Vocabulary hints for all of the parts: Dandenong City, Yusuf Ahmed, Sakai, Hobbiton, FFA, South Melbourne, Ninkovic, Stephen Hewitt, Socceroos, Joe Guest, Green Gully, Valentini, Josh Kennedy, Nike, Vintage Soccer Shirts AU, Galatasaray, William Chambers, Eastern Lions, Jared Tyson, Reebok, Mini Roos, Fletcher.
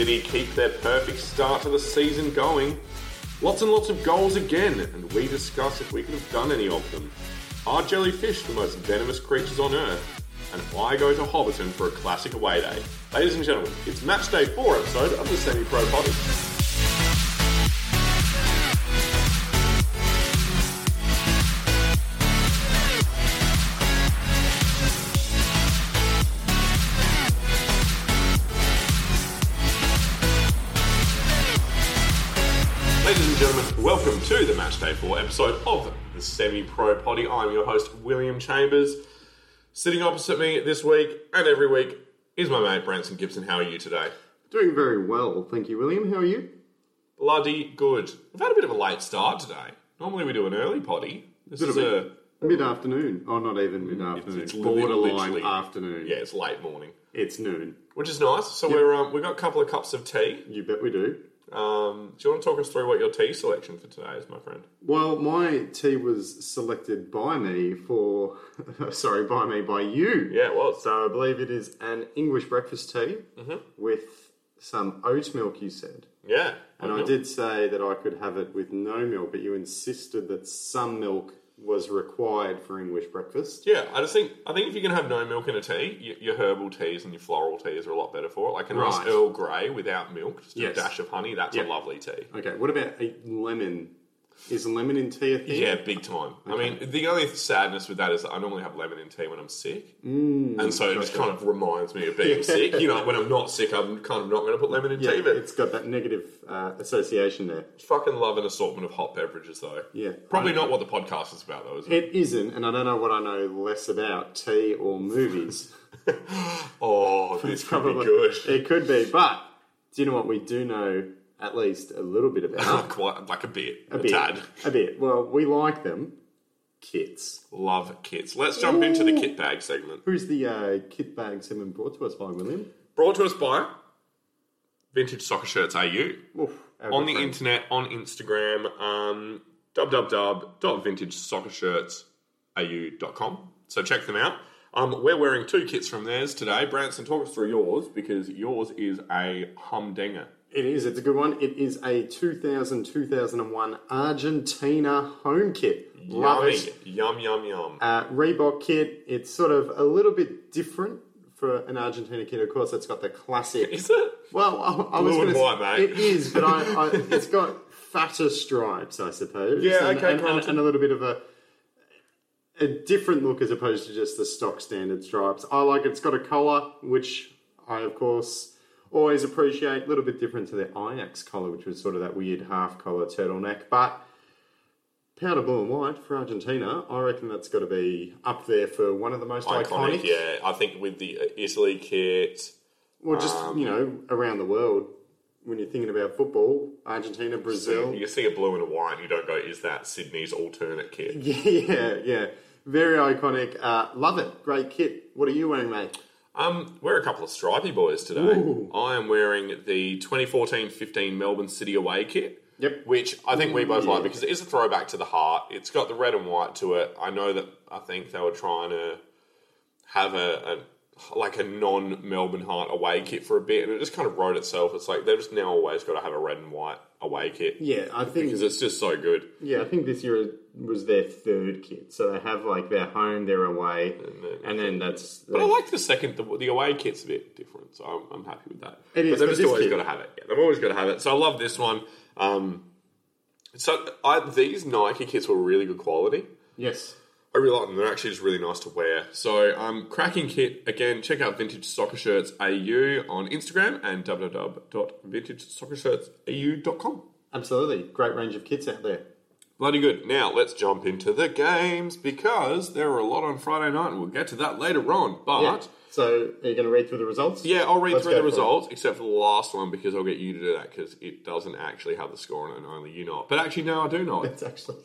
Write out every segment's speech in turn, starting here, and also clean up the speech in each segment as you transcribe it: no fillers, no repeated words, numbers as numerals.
City keep their perfect start to the season going. Lots and lots of goals again, and we discuss if we could have done any of them. Are jellyfish the most venomous creatures on earth? And I go to Hobbiton for a classic away day. Ladies and gentlemen, it's match day 4 episode of the Semi-Pro Podcast. Welcome to the Match Day 4 episode of the Semi-Pro Potty. I'm your host, William Chambers. Sitting opposite me this week and every week is my mate, Branson Gibson. How are you today? Doing very well, thank you, William. How are you? Bloody good. We've had a bit of a late start today. Normally we do an early potty. This is a mid-afternoon. Oh, not even mid-afternoon. It's borderline afternoon. Yeah, it's late morning. It's noon. Which is nice. So we've got a couple of cups of tea. You bet we do. Do you want to talk us through what your tea selection for today is, my friend? Well, my tea was selected by you. Yeah, it was. So I believe it is an English breakfast tea with some oat milk, you said. Yeah. And I did say that I could have it with no milk, but you insisted that some milk was required for English breakfast. Yeah, I think if you can have no milk in a tea, your herbal teas and your floral teas are a lot better for it. Like a nice Earl Grey without milk, just a dash of honey, that's a lovely tea. Okay, what about a lemon? Is lemon in tea a thing? Yeah, big time. Okay. I mean, the only sadness with that is that I normally have lemon in tea when I'm sick. And so it just kind of reminds me of being sick. You know, when I'm not sick, I'm kind of not going to put lemon in tea. But it's got that negative association there. Fucking love an assortment of hot beverages, though. Yeah. Probably not what the podcast is about, though, is it? It isn't, and I don't know what I know less about, tea or movies. Oh, this could be good. It could be, but do you know what we do know? At least a little bit about. Quite, like a bit. A tad. A bit. Well, we like them. Kits. Love kits. Let's jump into the kit bag segment. Who's the kit bag segment brought to us by, William? Brought to us by Vintage Soccer Shirts AU. Oof, on the internet, on Instagram, www.vintagesoccershirtsau.com. So check them out. We're wearing 2 kits from theirs today. Branson, talk us through yours, because yours is a humdinger. It is. It's a good one. It is a 2000-2001 Argentina home kit. Love it. Yum, yum, yum. Reebok kit. It's sort of a little bit different for an Argentina kit. Of course, it's got the classic. Is it? Well, I was going to say... mate. It is, but it's got fatter stripes, I suppose. Yeah, and a little bit of a different look as opposed to just the stock standard stripes. I like it. It's got a collar, which I, of course... always appreciate, a little bit different to their Ajax collar, which was sort of that weird half-collar turtleneck. But powder blue and white for Argentina, I reckon that's got to be up there for one of the most iconic. Yeah, I think with the Italy kit. Well, just, around the world, when you're thinking about football, Argentina, Brazil. You see a blue and a white and you don't go, is that Sydney's alternate kit? Yeah. Very iconic. Love it. Great kit. What are you wearing, mate? We're a couple of stripy boys today. Ooh. I am wearing the 2014-15 Melbourne City away kit, which I think we both like because it is a throwback to the heart. It's got the red and white to it. I know that I think they were trying to have a non-Melbourne heart away kit for a bit, and it just kind of wrote itself. It's like they've just now always got to have a red and white away kit. Yeah, I think... because it's just so good. Yeah, I think this year was their 3rd kit. So they have, their home, their away, and then that's... But I like the second... The away kit's a bit different, so I'm happy with that. It is. But they've just always got to have it. Yeah, they've always got to have it. So I love this one. These Nike kits were really good quality. Yes. I really like them. They're actually just really nice to wear. So, cracking kit. Again, check out Vintage Soccer Shirts AU on Instagram and www.vintagesoccershirtsau.com. Absolutely. Great range of kits out there. Bloody good. Now, let's jump into the games because there were a lot on Friday night and we'll get to that later on. But so, are you going to read through the results? Yeah, I'll read through the results, except for the last one because I'll get you to do that because it doesn't actually have the score on it and only you know it. But actually, no, I do know it. That's actually...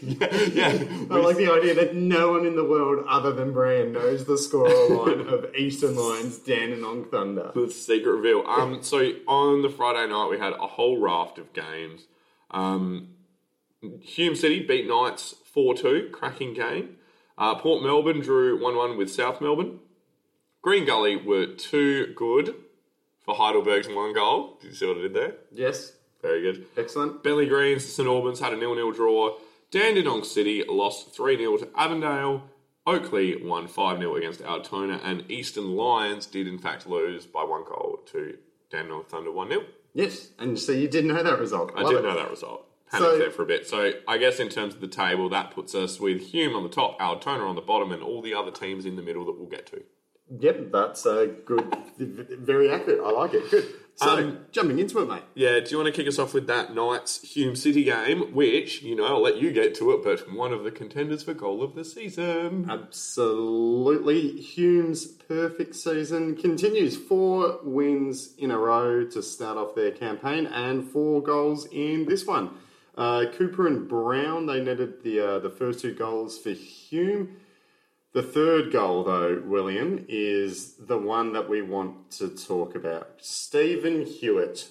yeah. I like the idea that no one in the world other than Bran knows the scoreline of Eastern Lions, Dandenong Thunder. The secret reveal. So, on the Friday night, we had a whole raft of games. Hume City beat Knights 4-2, cracking game. Port Melbourne drew 1-1 with South Melbourne. Green Gully were too good for Heidelberg's one goal. Did you see what I did there? Yes. Very good. Excellent. Bentley Greens, St. Albans had a 0-0 draw. Dandenong City lost 3-0 to Avondale. Oakley won 5-0 against Altona. And Eastern Lions did, in fact, lose by one goal to Dandenong Thunder 1-0. Yes. And so you didn't know that result. I didn't know that result. Panicked there for a bit. So I guess in terms of the table, that puts us with Hume on the top, Altona on the bottom, and all the other teams in the middle that we'll get to. Yep, that's good. Very accurate. I like it. Good. So, jumping into it, mate. Yeah, do you want to kick us off with that Knights Hume City game, which, you know, I'll let you get to it, but one of the contenders for goal of the season. Absolutely. Hume's perfect season continues. 4 wins in a row to start off their campaign and 4 goals in this one. Cooper and Brown, they netted the first 2 goals for Hume. The third goal, though, William, is the one that we want to talk about. Stephen Hewitt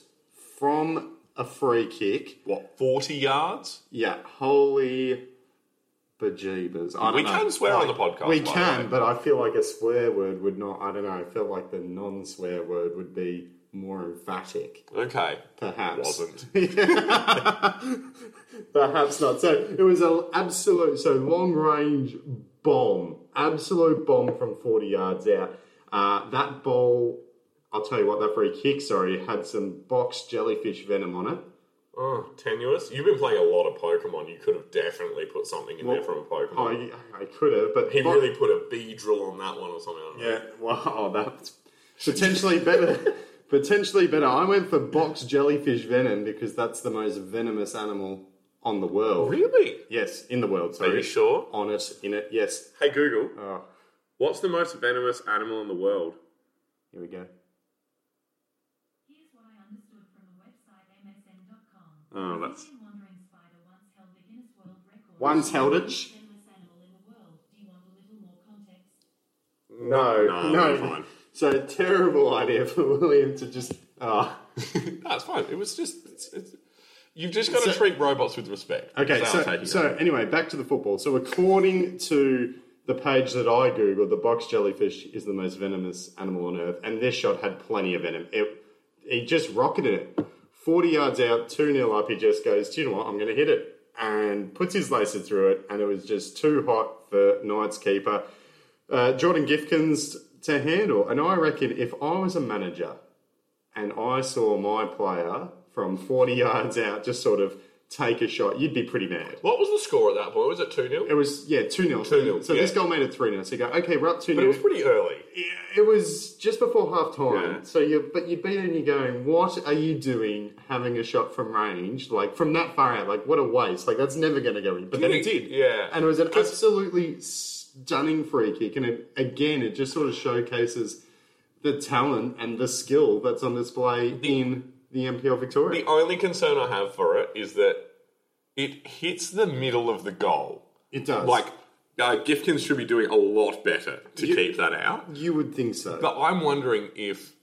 from a free kick. What, 40 yards? Yeah, holy bejeebers. I don't know. We can swear on the podcast. We can, but I feel like a swear word would not, I don't know, I feel like the non-swear word would be more emphatic. Okay. Perhaps. It wasn't. Perhaps not. So it was an absolute, long-range bomb. Absolute bomb from 40 yards out. That ball, I'll tell you what, that free kick, had some box jellyfish venom on it. Oh, tenuous. You've been playing a lot of Pokemon. You could have definitely put something in there from a Pokemon. I could have, but... He really put a Beedrill on that one or something. Yeah, wow, that's potentially better. Potentially better. I went for box jellyfish venom because that's the most venomous animal on the world. Really? Yes, in the world. Sorry. Are you sure? Honest in it, yes. Hey, Google. What's the most venomous animal in the world? Here we go. Here's what I understood from the website msn.com. Oh, that's... Once held it? No. Fine. So, terrible idea for William to just... That's fine. It was just... You've just got to treat robots with respect. Okay, so anyway, back to the football. So according to the page that I Googled, the box jellyfish is the most venomous animal on earth, and this shot had plenty of venom. He just rocketed it. 40 yards out, 2-0 up, he just goes, do you know what, I'm going to hit it, and puts his laser through it, and it was just too hot for Knights keeper. Jordan Gifkins to handle, and I reckon if I was a manager and I saw my player... from 40 yards out, just sort of take a shot, you'd be pretty mad. What was the score at that point? Was it 2-0? It was, 2-0. 2-0. So this goal made it 3-0. So you go, okay, we're up 2-0. But it was pretty early. It was just before half-time. Yeah. So you'd be there and you're going, what are you doing having a shot from range? Like, from that far out, like, what a waste. Like, that's never going to go in. But then it did. Yeah. And it was an absolutely stunning free kick. And it just sort of showcases the talent and the skill that's on display in... the NPL Victoria. The only concern I have for it is that it hits the middle of the goal. It does. Like, Gifkins should be doing a lot better to keep that out. You would think so. But I'm wondering if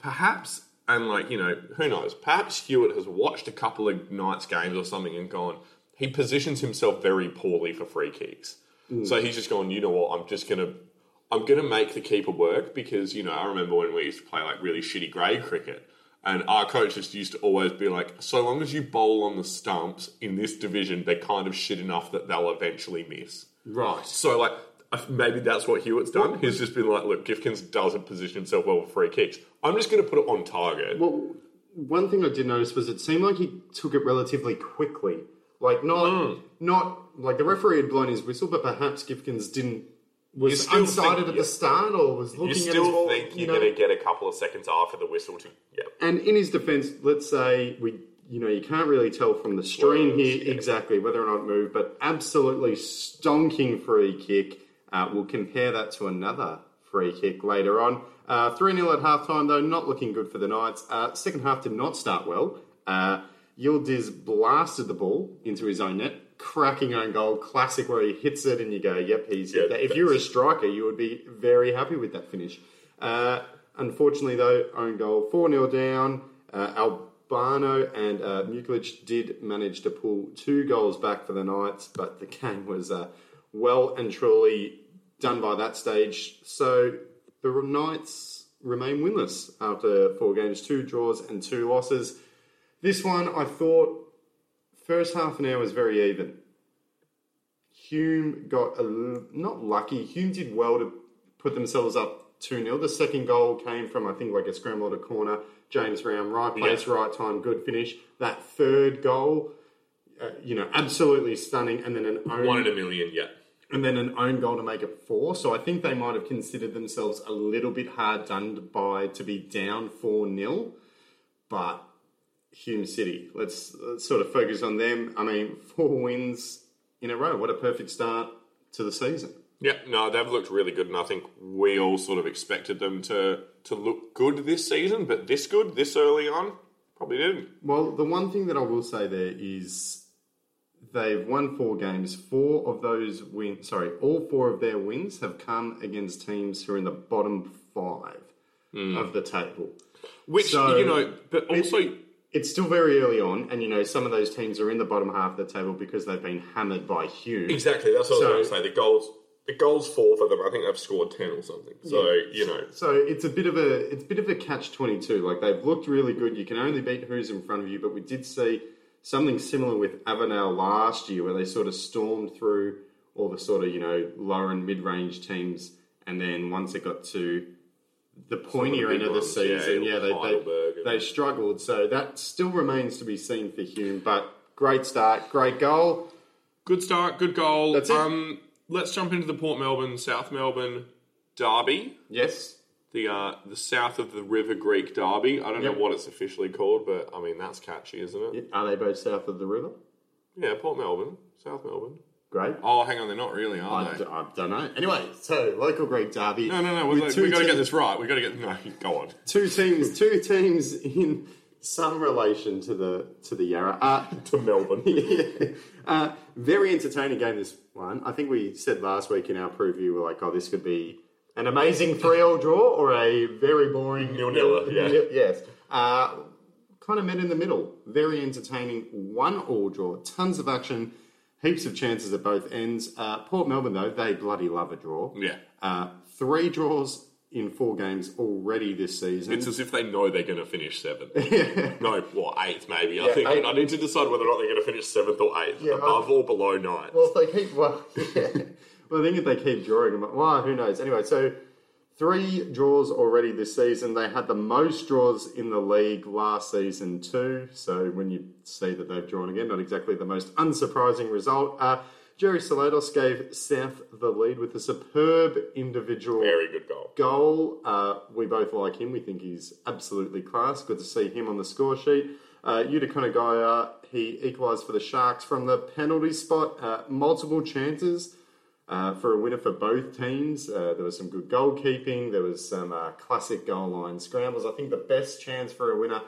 perhaps, and like, you know, who knows, perhaps Hewitt has watched a couple of Knights games or something and gone, he positions himself very poorly for free kicks. Mm. So he's just gone, you know what, I'm going to make the keeper work because, you know, I remember when we used to play like really shitty grade cricket. And our coaches used to always be like, so long as you bowl on the stumps in this division, they're kind of shit enough that they'll eventually miss. Right. So, like, maybe that's what Hewitt's done. Well, he's just been like, look, Gifkins doesn't position himself well with free kicks. I'm just going to put it on target. Well, one thing I did notice was it seemed like he took it relatively quickly. Like, not like the referee had blown his whistle, but perhaps Gifkins didn't. Was unsighted at the start or was looking at his ball? You still think you're going to get a couple of seconds after the whistle to... Yep. And in his defence, let's say, you can't really tell from the stream here exactly whether or not it moved, but absolutely stonking free kick. We'll compare that to another free kick later on. 3-0 at half-time, though, not looking good for the Knights. Second half did not start well. Yildiz blasted the ball into his own net. Cracking own goal, classic where he hits it and you go, yep, he's hit that. If you were a striker, you would be very happy with that finish. Unfortunately, though, own goal 4-0 down. Albano and Ninkovic did manage to pull 2 goals back for the Knights, but the game was well and truly done by that stage. So the Knights remain winless after 4 games, 2 draws and 2 losses. This one, I thought, first half an hour was very even. Hume got not lucky. Hume did well to put themselves up 2-0. The second goal came from, I think, like a scramble at a corner. James Round, right place, right time, good finish. That third goal, absolutely stunning. And then an own... 1 in a million, yeah. And then an own goal to make it 4. So I think they might have considered themselves a little bit hard done by to be down 4-0. But Hume City, let's sort of focus on them. I mean, 4 wins in a row. What a perfect start to the season. Yeah, no, they've looked really good, and I think we all sort of expected them to look good this season, but this good, this early on, probably didn't. Well, the one thing that I will say there is they've won 4 games. All 4 of their wins have come against teams who are in the bottom 5 of the table. Which, so, but also... It's still very early on, and, some of those teams are in the bottom half of the table because they've been hammered by Hume. Exactly, that's what I was going to say. The goal's 4 for them. I think they've scored 10 or something. So, yeah. So it's a bit of a catch-22. Like, they've looked really good. You can only beat who's in front of you, but we did see something similar with Avondale last year where they sort of stormed through all the sort of, lower and mid-range teams, and then once it got to the pointier end of the season, they struggled. So that still remains to be seen for Hume, but great start, great goal. Good start, good goal. That's it. Let's jump into the Port Melbourne, South Melbourne derby. Yes. The South of the River Greek derby. I don't know what it's officially called, but, I mean, that's catchy, isn't it? Are they both south of the river? Yeah, Port Melbourne, South Melbourne. Great. Oh, hang on, they're not really, are they? I don't know. Anyway, so local Greek derby. No. We've got to get this right. We've got to get... No, go on. Two teams in some relation to the Yarra. To Melbourne. Yeah. Very entertaining game, this one. I think we said last week in our preview, we're like, this could be an amazing 3-3 draw or a very boring... Nil-nil, yeah. Yes. Kind of met in the middle. Very entertaining 1-1 draw. Tons of action. Heaps of chances at both ends. Port Melbourne, though, they bloody love a draw. Yeah. 3 draws in 4 games already this season. It's as if they know they're going to finish 7th. Yeah. No, well, 8th maybe. Yeah, I think 8th. I need to decide whether or not they're going to finish 7th or 8th, above or below 9th. Well, if they keep... Well, I think if they keep drawing them... Well, who knows? Anyway, so 3 draws already this season. They had the most draws in the league last season too. So when you see that they've drawn again, not exactly the most unsurprising result. Jerry Salidos gave South the lead with a superb individual... Very good goal. We both like him. We think he's absolutely class. Good to see him on the score sheet. Yuta Kanagaya, he equalised for the Sharks from the penalty spot. Multiple chances... for a winner for both teams. There was some good goalkeeping. There was some classic goal line scrambles. I think the best chance for a winner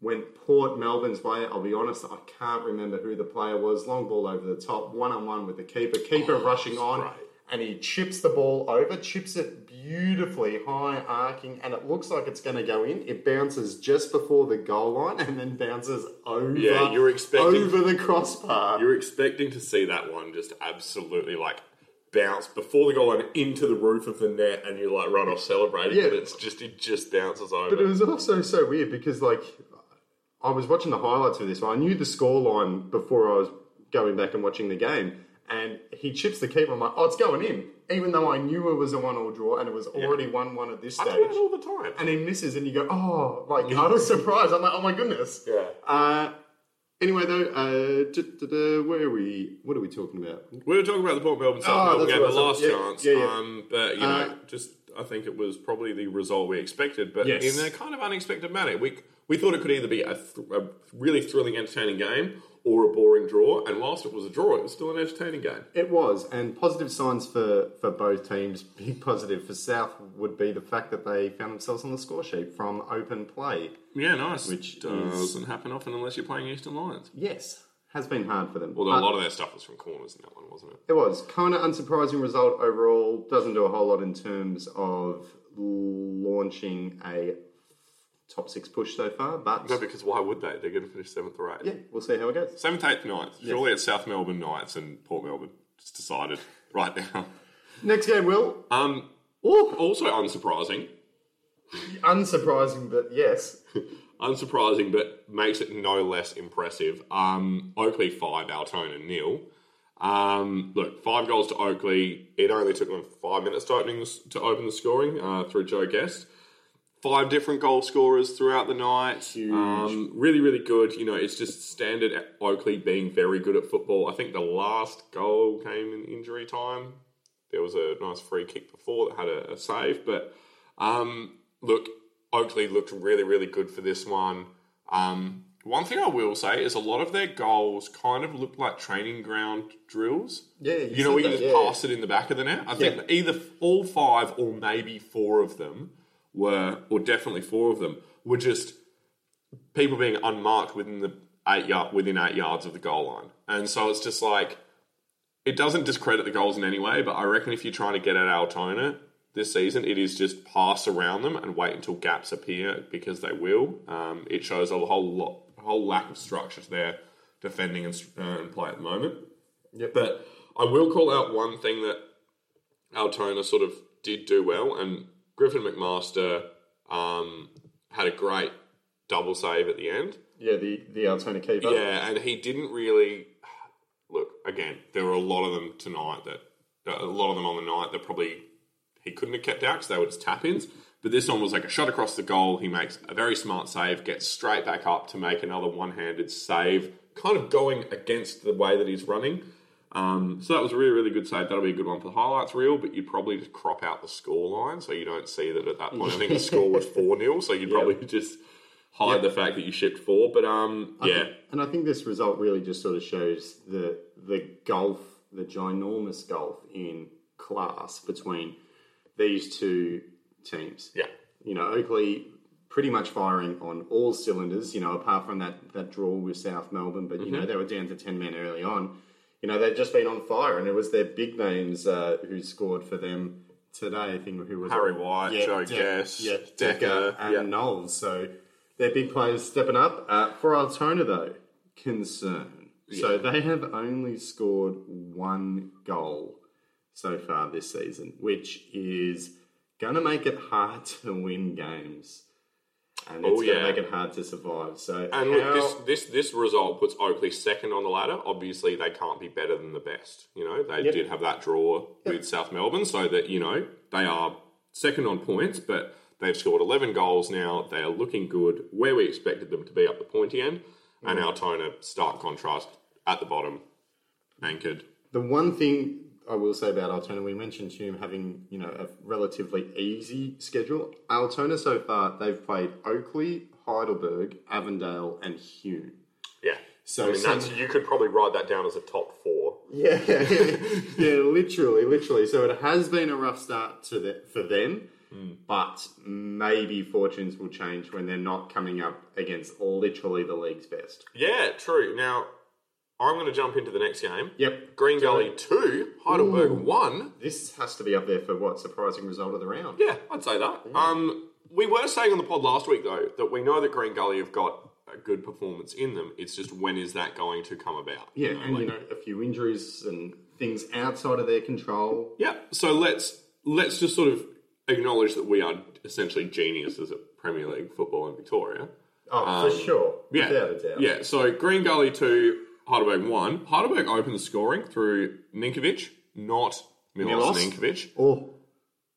went Port Melbourne's way. I'll be honest, I can't remember who the player was. Long ball over the top, 1-on-1 with the keeper. Keeper rushing on, great. And he chips the ball over, chips it beautifully, high arcing, and it looks like it's going to go in. It bounces just before the goal line and then bounces over. Yeah, you're expecting over the crossbar. You're expecting to see that one just absolutely bounce before the goal and into the roof of the net, and you run off celebrating. Yeah, but it just bounces over. But it was also so weird because I was watching the highlights of this one. I knew the scoreline before I was going back and watching the game, and he chips the keeper. I'm like, it's going in, even though I knew it was a 1-1 draw and it was already 1-1 at this stage. I do it all the time. And he misses, and you go, I was surprised. I'm like, oh my goodness. Yeah. Anyway, though, where are we? What are we talking about? We were talking about the Port Melbourne South Melbourne game, the last chance. Yeah. But, I think it was probably the result we expected, but in a kind of unexpected manner. We thought it could either be a really thrilling, entertaining game or a boring draw. And whilst it was a draw, it was still an entertaining game. It was. And positive signs for both teams. Big positive for South would be the fact that they found themselves on the score sheet from open play. Yeah, nice. Which doesn't happen often unless you're playing Eastern Lions. Yes. Has been hard for them. Although a lot of their stuff was from corners in that one, wasn't it? It was. Kind of unsurprising result overall. Doesn't do a whole lot in terms of launching a top 6 push so far, but... No, because why would they? They're going to finish 7th or 8th. Yeah, we'll see how it goes. 7th, 8th, 9th. Surely it's South Melbourne Knights and Port Melbourne. Just decided right now. Next game, Will. Also unsurprising, Unsurprising, but yes. Unsurprising, but makes it no less impressive. Oakley 5, Altona 0. Look, 5 goals to Oakley. It only took them 5 minutes to open the scoring through Joe Guest. 5 different goal scorers throughout the night. Huge. Really, really good. You know, it's just standard at Oakley being very good at football. I think the last goal came in injury time. There was a nice free kick before that had a save. But, look, Oakley looked really, really good for this one. One thing I will say is a lot of their goals kind of looked like training ground drills. Yeah, you know, where you just pass it in the back of the net. I think either all 5 or maybe 4 of them were, or definitely 4 of them, were just people being unmarked within 8 yards of the goal line. And so it's just like, it doesn't discredit the goals in any way, but I reckon if you're trying to get at Altona this season, it is just pass around them and wait until gaps appear, because they will. It shows a whole lack of structure to their defending and play at the moment. Yep. But I will call out one thing that Altona sort of did do well, and Griffin McMaster had a great double save at the end. Yeah, the Altona keeper. Yeah, and he didn't really... Look, again, there were a lot of them tonight that probably he couldn't have kept out because they were just tap-ins. But this one was like a shot across the goal. He makes a very smart save, gets straight back up to make another one-handed save, kind of going against the way that he's running. So that was a really, really good save. That'll be a good one for the highlights reel, but you'd probably just crop out the scoreline so you don't see that at that point. I think the score was 4-0, so you'd probably just hide the fact that you shipped 4. But, I think this result really just sort of shows the ginormous gulf in class between these two teams. Yeah. You know, Oakley pretty much firing on all cylinders, you know, apart from that draw with South Melbourne, but, you know, they were down to 10 men early on. You know, they'd just been on fire, and it was their big names who scored for them today. I think who was Harry White, Joe Guest, Decker, and Knowles. So their big players stepping up. For Altona, though, concern. Yeah. So they have only scored 1 goal so far this season, which is going to make it hard to win games. And it's going to make it hard to survive. So, and look, this result puts Oakley second on the ladder. Obviously, they can't be better than the best. You know, they did have that draw with South Melbourne, so that, you know, they are second on points, but they've scored 11 goals now. They are looking good where we expected them to be, up the pointy end. And Altona, stark contrast, at the bottom, anchored. The one thing I will say about Altona, we mentioned Hume having, you know, a relatively easy schedule. Altona so far, they've played Oakley, Heidelberg, Avondale and Hume. Yeah. So I mean, you could probably write that down as a top 4. Yeah. Yeah, literally. So it has been a rough start for them, but maybe fortunes will change when they're not coming up against literally the league's best. Yeah, true. Now, I'm going to jump into the next game. Yep. Green Gully 2, Heidelberg 1. This has to be up there for what? Surprising result of the round. Yeah, I'd say that. Yeah. We were saying on the pod last week, though, that we know that Green Gully have got a good performance in them. It's just, when is that going to come about? Yeah, you know, and, like, you know, a few injuries and things outside of their control. Yeah, so let's just sort of acknowledge that we are essentially geniuses at Premier League football in Victoria. Oh, for sure. Yeah, without a doubt. Yeah, so Green Gully 2... Heidelberg 1. Heidelberg opened the scoring through Ninkovic, not Milos Ninkovic. Oh.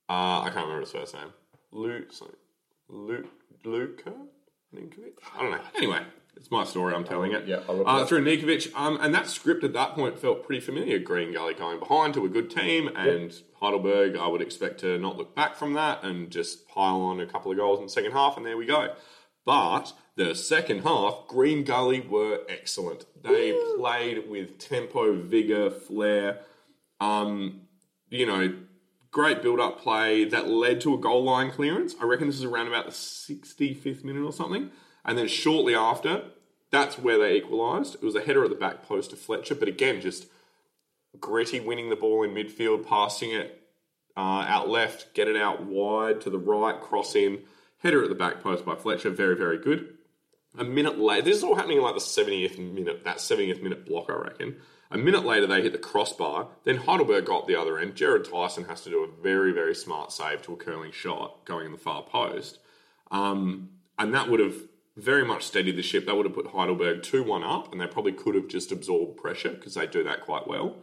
I can't remember his first name. Luka Ninkovic? I don't know. Anyway, it's my story, I'm telling it. Yeah, I love that. Through Ninkovic. And that script at that point felt pretty familiar. Green Gully going behind to a good team, and Heidelberg, I would expect to not look back from that and just pile on a couple of goals in the second half, and there we go. But the second half, Green Gully were excellent. They played with tempo, vigour, flair. You know, great build-up play that led to a goal line clearance. I reckon this is around about the 65th minute or something. And then shortly after, that's where they equalised. It was a header at the back post to Fletcher. But again, just gritty, winning the ball in midfield, passing it out left, get it out wide to the right, cross in. Header at the back post by Fletcher, very, very good. A minute later, this is all happening in like the 70th minute, that 70th minute block, I reckon. A minute later, they hit the crossbar. Then Heidelberg got the other end. Jared Tyson has to do a very, very smart save to a curling shot going in the far post. And that would have very much steadied the ship. They would have put Heidelberg 2-1 up, and they probably could have just absorbed pressure because they do that quite well.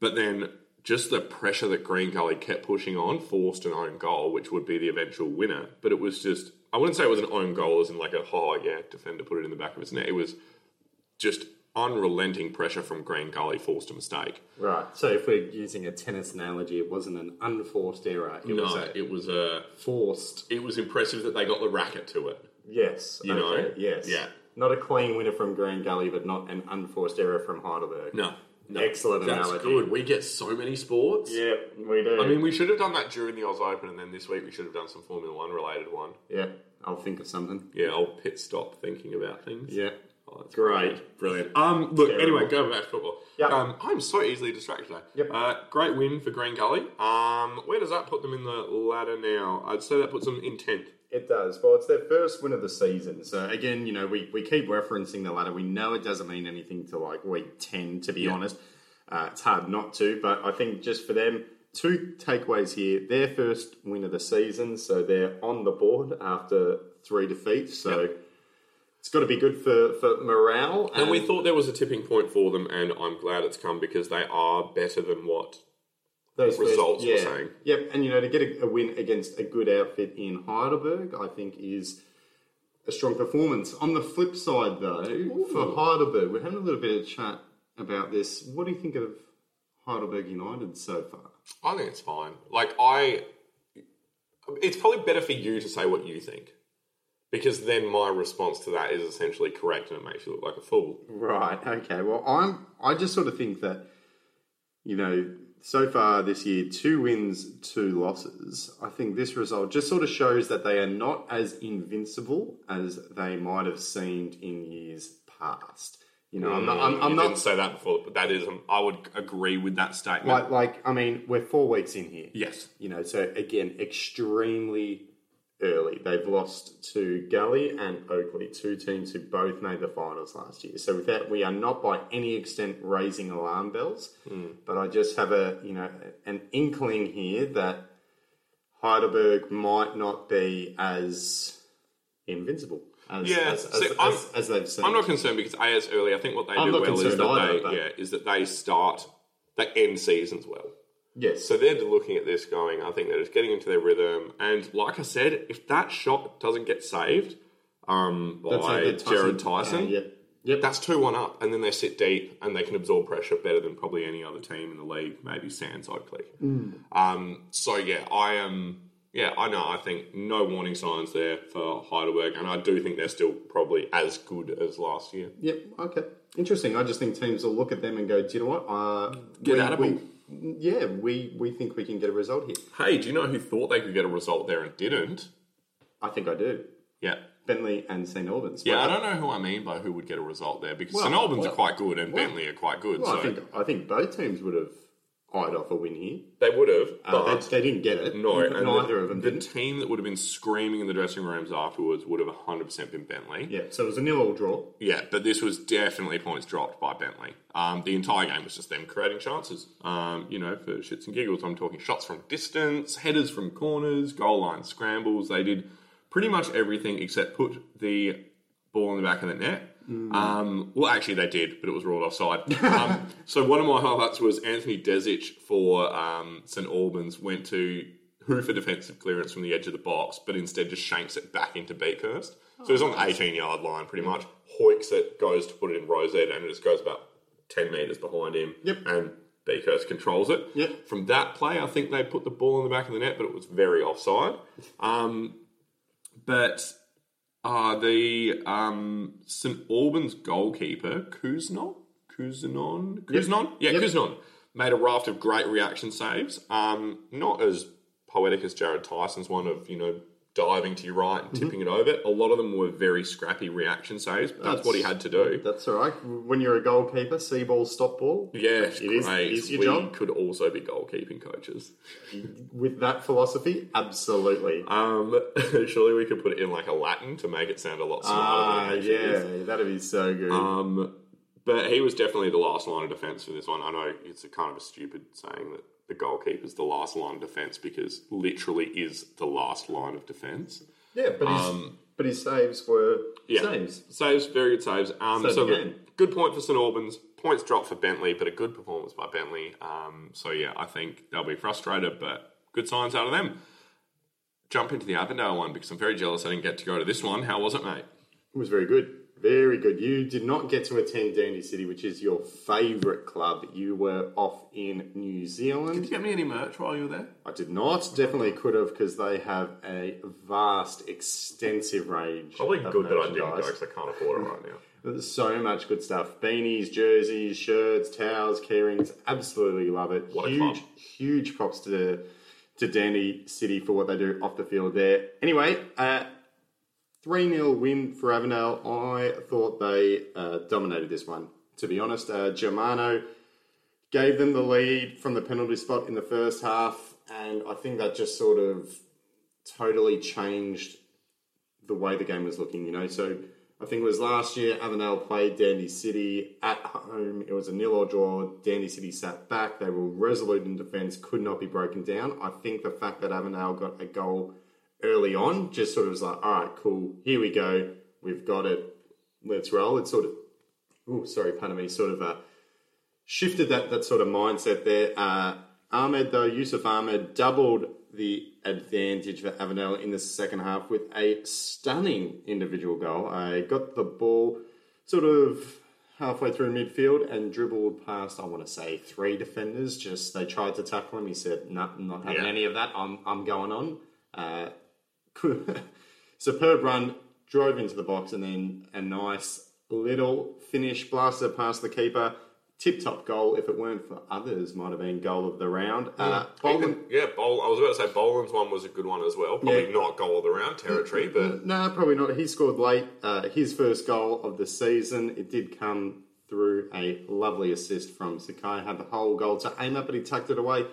But then just the pressure that Green Gully kept pushing on forced an own goal, which would be the eventual winner. But it was just, I wouldn't say it was an own goal as in like a, oh yeah, defender put it in the back of his net. It was just unrelenting pressure from Green Gully forced a mistake. Right. So if we're using a tennis analogy, it wasn't an unforced error. It was a forced. It was impressive that they got the racket to it. Yes. You know? Yes. Yeah. Not a clean winner from Green Gully, but not an unforced error from Heidelberg. No. Excellent analogy. That's good. We get so many sports. Yeah, we do. I mean, we should have done that during the Oz Open, and then this week we should have done some Formula 1 related one. Yeah. I'll think of something. Yeah, I'll pit stop thinking about things. Yeah. Oh, that's great. Brilliant. Look, terrible. Anyway, going back to football. Yep. I'm so easily distracted today. Yep. Great win for Green Gully. Where does that put them in the ladder now? I'd say that puts them in 10th. It does. Well, it's their first win of the season. So, again, you know, we keep referencing the ladder. We know it doesn't mean anything to, like, week 10, to be honest. It's hard not to. But I think just for them, two takeaways here. Their first win of the season, so they're on the board after 3 defeats. So... Yep. It's got to be good for morale. And we thought there was a tipping point for them, and I'm glad it's come because they are better than what those results were saying. Yep, and you know, to get a win against a good outfit in Heidelberg, I think is a strong performance. On the flip side, though, for Heidelberg, we're having a little bit of chat about this. What do you think of Heidelberg United so far? I think it's fine. It's probably better for you to say what you think. Because then my response to that is essentially correct and it makes you look like a fool. Right, okay. Well, I just sort of think that, you know, so far this year, 2 wins, 2 losses. I think this result just sort of shows that they are not as invincible as they might have seemed in years past. You know, I didn't say that before, but that is, I would agree with that statement. Like, I mean, we're 4 weeks in here. Yes. You know, so again, extremely... early. They've lost to Gully and Oakley, 2 teams who both made the finals last year. So with that, we are not by any extent raising alarm bells, but I just have an inkling here that Heidelberg might not be as invincible as they've seen. I'm not concerned because as early, I think what they do well is that they start, they end seasons well. Yes. So they're looking at this going, I think they're just getting into their rhythm. And like I said, if that shot doesn't get saved by Jared Tyson, that's 2-1 up. And then they sit deep and they can absorb pressure better than probably any other team in the league, maybe Sans Oakley. I think no warning signs there for Heidelberg. And I do think they're still probably as good as last year. Yep. Okay. Interesting. I just think teams will look at them and go, do you know what? Yeah, we think we can get a result here. Hey, do you know who thought they could get a result there and didn't? I think I do. Yeah. Bentley and St. Albans. Yeah, I don't know who I mean by who would get a result there because St. Albans are quite good and Bentley are quite good. Well, so. I think both teams would have eyed off a win here. They would have, but they didn't get it. No, and neither of them did. The team that would have been screaming in the dressing rooms afterwards would have 100% been Bentley. Yeah, so it was a 0-0 draw. Yeah, but this was definitely points dropped by Bentley. The entire game was just them creating chances. For shits and giggles, I'm talking shots from distance, headers from corners, goal line scrambles. They did pretty much everything except put the ball in the back of the net. Actually they did, but it was ruled offside. So one of my highlights was Anthony Desic for St Albans went to hoof for defensive clearance from the edge of the box, but instead just shanks it back into Beakhurst. So he's on the 18-yard line pretty much, hoiks it, goes to put it in Rose Ed, and it just goes about 10 metres behind him. Yep. And Beakhurst controls it. Yep. From that play, I think they put the ball in the back of the net, but it was very offside. The St Albans goalkeeper, Kuznon? Yep. Yeah, yep. Kuznon. Made a raft of great reaction saves. Not as poetic as Jared Tyson's one of, diving to your right and tipping it over. A lot of them were very scrappy reaction saves. That's what he had to do. That's all right. When you're a goalkeeper, see ball, stop ball. Yeah, it is your job. We could also be goalkeeping coaches. With that philosophy, absolutely. Surely we could put it in like a Latin to make it sound a lot smarter than it actually is. Yeah, that'd be so good. But he was definitely the last line of defence for this one. I know it's a kind of a stupid saying that the goalkeeper's the last line of defence because literally is the last line of defence. Yeah, but his saves were saves. Saves, very good saves. So good point for St. Albans. Points dropped for Bentley, but a good performance by Bentley. So, yeah, I think they'll be frustrated, but good signs out of them. Jump into the Avondale one because I'm very jealous I didn't get to go to this one. How was it, mate? It was very good. Very good. You did not get to attend Dandenong City, which is your favourite club. You were off in New Zealand. Did you get me any merch while you were there? I did not. Definitely could have, because they have a vast, extensive range. Probably good that I didn't go because I can't afford it right now. There's so much good stuff. Beanies, jerseys, shirts, towels, keyrings. Absolutely love it. What a club. Huge props to Dandenong City for what they do off the field there. Anyway, 3-0 win for Avondale. I thought they dominated this one, to be honest. Germano gave them the lead from the penalty spot in the first half, and I think that just sort of totally changed the way the game was looking, you know. So I think it was last year Avondale played Dandenong City at home. It was a 0-0 draw. Dandenong City sat back. They were resolute in defence, could not be broken down. I think the fact that Avondale got a goal early on, just sort of was like, all right, cool, here we go, we've got it, let's roll. It sort of, shifted that sort of mindset there. Yusuf Ahmed doubled the advantage for Avondale in the second half with a stunning individual goal. I got the ball sort of halfway through midfield and dribbled past, I want to say, three defenders. Just they tried to tackle him. He said, no, not having any of that. I'm going on. Superb run, drove into the box, and then a nice little finish, blaster past the keeper. Tip-top goal. If it weren't for others, might have been goal of the round. Boland, I was about to say Boland's one was a good one as well. Probably not goal of the round territory, but no, probably not. He scored late. His first goal of the season. It did come through a lovely assist from Sakai. Had the whole goal to aim at, but he tucked it away.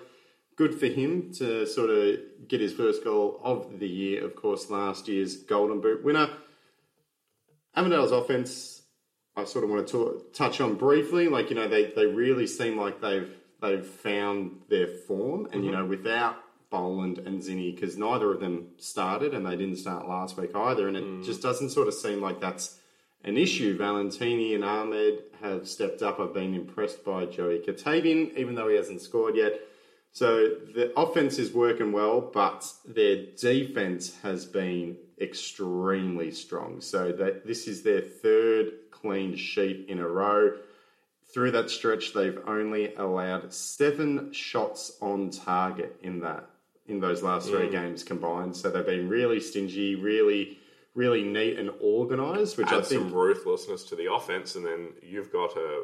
Good for him to sort of get his first goal of the year. Of course, last year's Golden Boot winner. Avondale's offense, I sort of want to touch on briefly. Like, you know, they really seem like they've found their form. And, you know, without Boland and Zinni, because neither of them started and they didn't start last week either. And it just doesn't sort of seem like that's an issue. Valentini and Ahmed have stepped up. I've been impressed by Joey Katabian, even though he hasn't scored yet. So the offense is working well, but their defense has been extremely strong. So this is their third clean sheet in a row. Through that stretch, they've only allowed 7 shots on target in those last 3 games combined. So they've been really stingy, really, really neat and organized. Which adds some ruthlessness to the offense, and then you've got a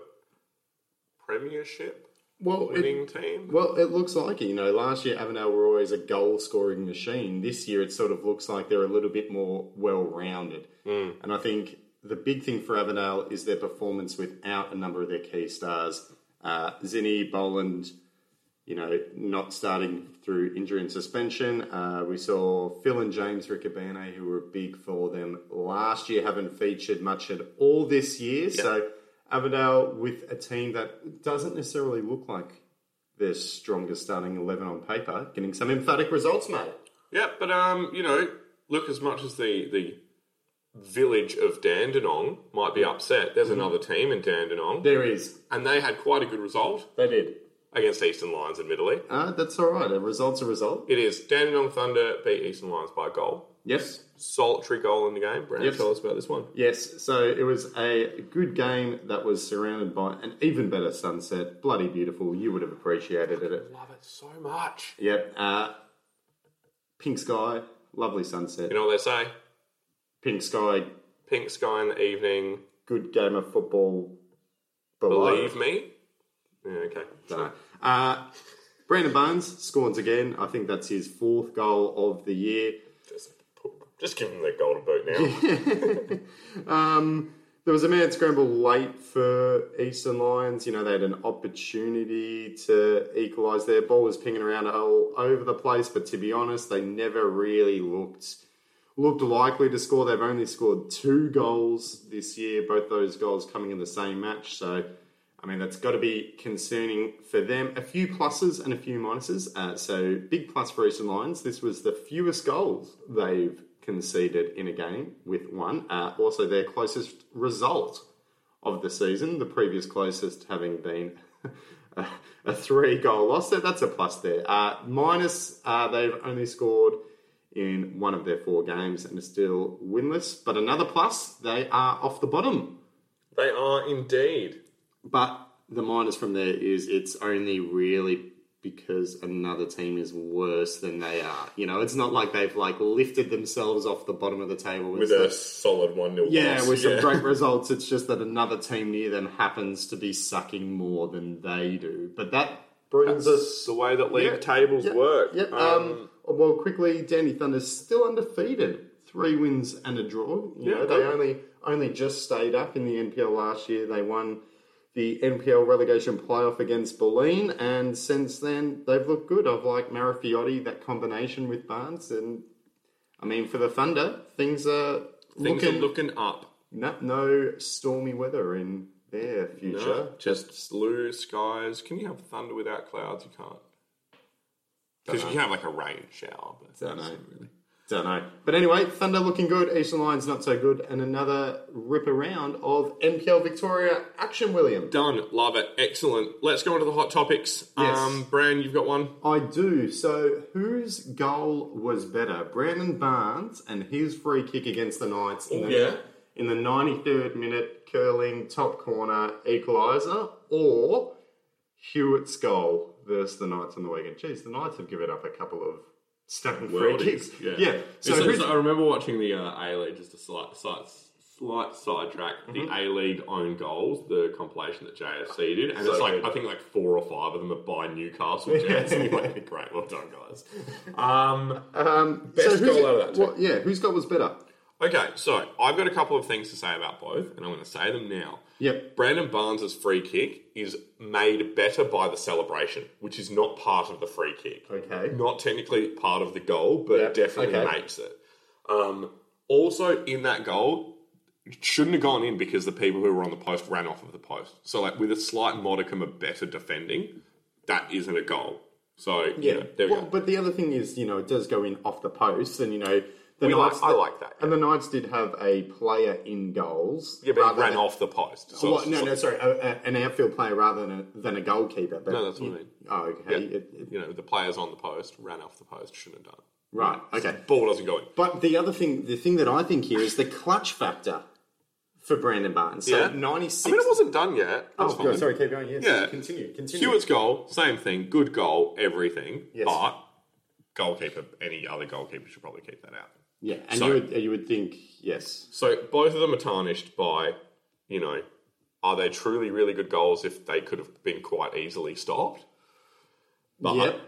premiership. Well, team. Well, it looks like it. You know, last year Avondale were always a goal-scoring machine. This year it sort of looks like they're a little bit more well-rounded. And I think the big thing for Avondale is their performance without a number of their key stars. Zinni, Boland, you know, not starting through injury and suspension. We saw Phil and James Riccobene, who were big for them last year, haven't featured much at all this year. Yep. So Avondale with a team that doesn't necessarily look like their strongest starting 11 on paper, getting some emphatic results, mate. Yeah, but, you know, look, as much as the village of Dandenong might be upset, there's another team in Dandenong. There is. And they had quite a good result. They did. Against Eastern Lions, admittedly. That's all right. A result's a result. It is. Dandenong Thunder beat Eastern Lions by a goal. Yes. Solitary goal in the game. Brandon, tell us about this one. Yes. So it was a good game that was surrounded by an even better sunset. Bloody beautiful. You would have appreciated it. I love it so much. Yep. Pink sky. Lovely sunset. You know what they say? Pink sky. Pink sky in the evening. Good game of football. Below. Believe me. Yeah, okay. So, Brandon Barnes scores again. I think that's his 4th goal of the year. Just give him the golden boot now. There was a mad scramble late for Eastern Lions. You know, they had an opportunity to equalise. Their ball was pinging around all over the place, but to be honest, they never really looked likely to score. They've only scored 2 goals this year, both those goals coming in the same match. So I mean, that's got to be concerning for them. A few pluses and a few minuses. So big plus for Eastern Lions. This was the fewest goals they've conceded in a game with one. Also their closest result of the season, the previous closest having been a 3-goal loss. That's a plus there. Minus, they've only scored in one of their 4 games and are still winless. But another plus, they are off the bottom. They are indeed. But the minus from there is it's only really because another team is worse than they are. You know, it's not like they've lifted themselves off the bottom of the table. With a solid 1-0 loss. With some great results. It's just that another team near them happens to be sucking more than they do. But that brings us the way that league tables work. Yeah. Well, quickly, Dandenong Thunder's still undefeated. 3 wins and a draw. They only just stayed up in the NPL last year. They won the NPL relegation playoff against Boland, and since then they've looked good. I've liked Marafiotti, that combination with Barnes, and I mean for the Thunder, things are looking up. No stormy weather in their future. No, just blue skies. Can you have Thunder without clouds? You can't, because you can have a rain shower. But Don't know. But anyway, Thunder looking good, Eastern Lions not so good, and another rip around of NPL Victoria action, William. Done. Love it. Excellent. Let's go on to the hot topics. Yes. Brand, you've got one? I do. So, whose goal was better? Brandon Barnes and his free kick against the Knights in the 93rd minute, curling, top corner, equaliser, or Hewitt's goal versus the Knights on the weekend? Jeez, the Knights have given up a couple of Stamping free kicks. Yeah. So I remember watching the A-League, just a slight sidetrack, the A-League own goals, the compilation that JFC did, and so it's good. I think 4 or 5 of them are by Newcastle Jets, and you're great, well done, guys. Best goal out of that team. Whose goal was better? Okay, so I've got a couple of things to say about both, and I'm going to say them now. Yep. Brandon Barnes' free kick is made better by the celebration, which is not part of the free kick. Okay. Not technically part of the goal, but it definitely makes it. Also, in that goal, it shouldn't have gone in because the people who were on the post ran off of the post. So, with a slight modicum of better defending, that isn't a goal. So, there we go. But the other thing is, it does go in off the post, and, I like that. And the Knights did have a player in goals. Yeah, but he ran off the post. So an outfield player rather than a goalkeeper. But no, that's what I mean. Oh, okay. Yeah. The players on the post ran off the post, shouldn't have done it. Right, okay. So ball doesn't go in. But the other thing, the thing that I think here is the clutch factor for Brandon Barnes. So 96... I mean, it wasn't done yet. Sorry, keep going. Yes. Yeah. Continue. Hewitt's goal, same thing, good goal, everything, but... Goalkeeper, any other goalkeeper should probably keep that out. Yeah, and so, you would think, yes. So both of them are tarnished by, are they truly really good goals if they could have been quite easily stopped? But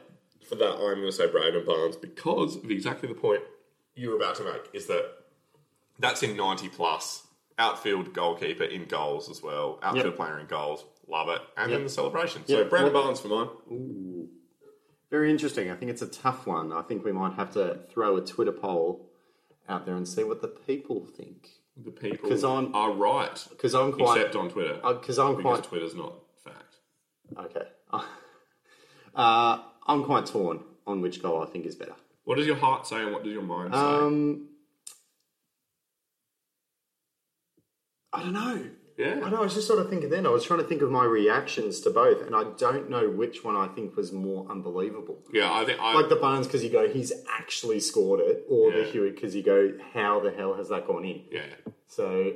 for that, I'm going to say Brandon Barnes because of exactly the point you were about to make is that that's in 90+, outfield goalkeeper in goals as well, outfield player in goals, love it, and then the celebration. So Brandon Barnes for mine. Ooh. Very interesting. I think it's a tough one. I think we might have to throw a Twitter poll out there and see what the people think. The people are right. Because I'm quite... Except on Twitter. Because Twitter's not fact. Okay. I'm quite torn on which goal I think is better. What does your heart say and what does your mind say? I don't know. Yeah. I know, I was just sort of thinking then. I was trying to think of my reactions to both, and I don't know which one I think was more unbelievable. Yeah, I think... the Barnes, because you go, he's actually scored it, or the Hewitt, because you go, how the hell has that gone in? Yeah. So,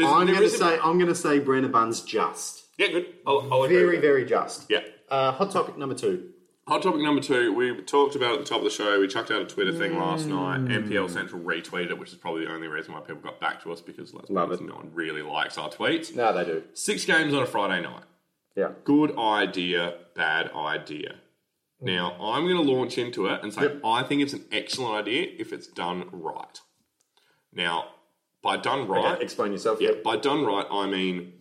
I'm going to say Brandon Barnes just. Yeah, good. I'll agree. Very, very just. Yeah. Hot topic number 2. Hot topic number 2, we talked about it at the top of the show. We chucked out a Twitter thing last night. NPL Central retweeted it, which is probably the only reason why people got back to us because no one really likes our tweets. No, they do. 6 games on a Friday night. Yeah. Good idea, bad idea. Now, I'm going to launch into it and say I think it's an excellent idea if it's done right. Now, by done right... Okay, explain yourself. Yeah, by done right, I mean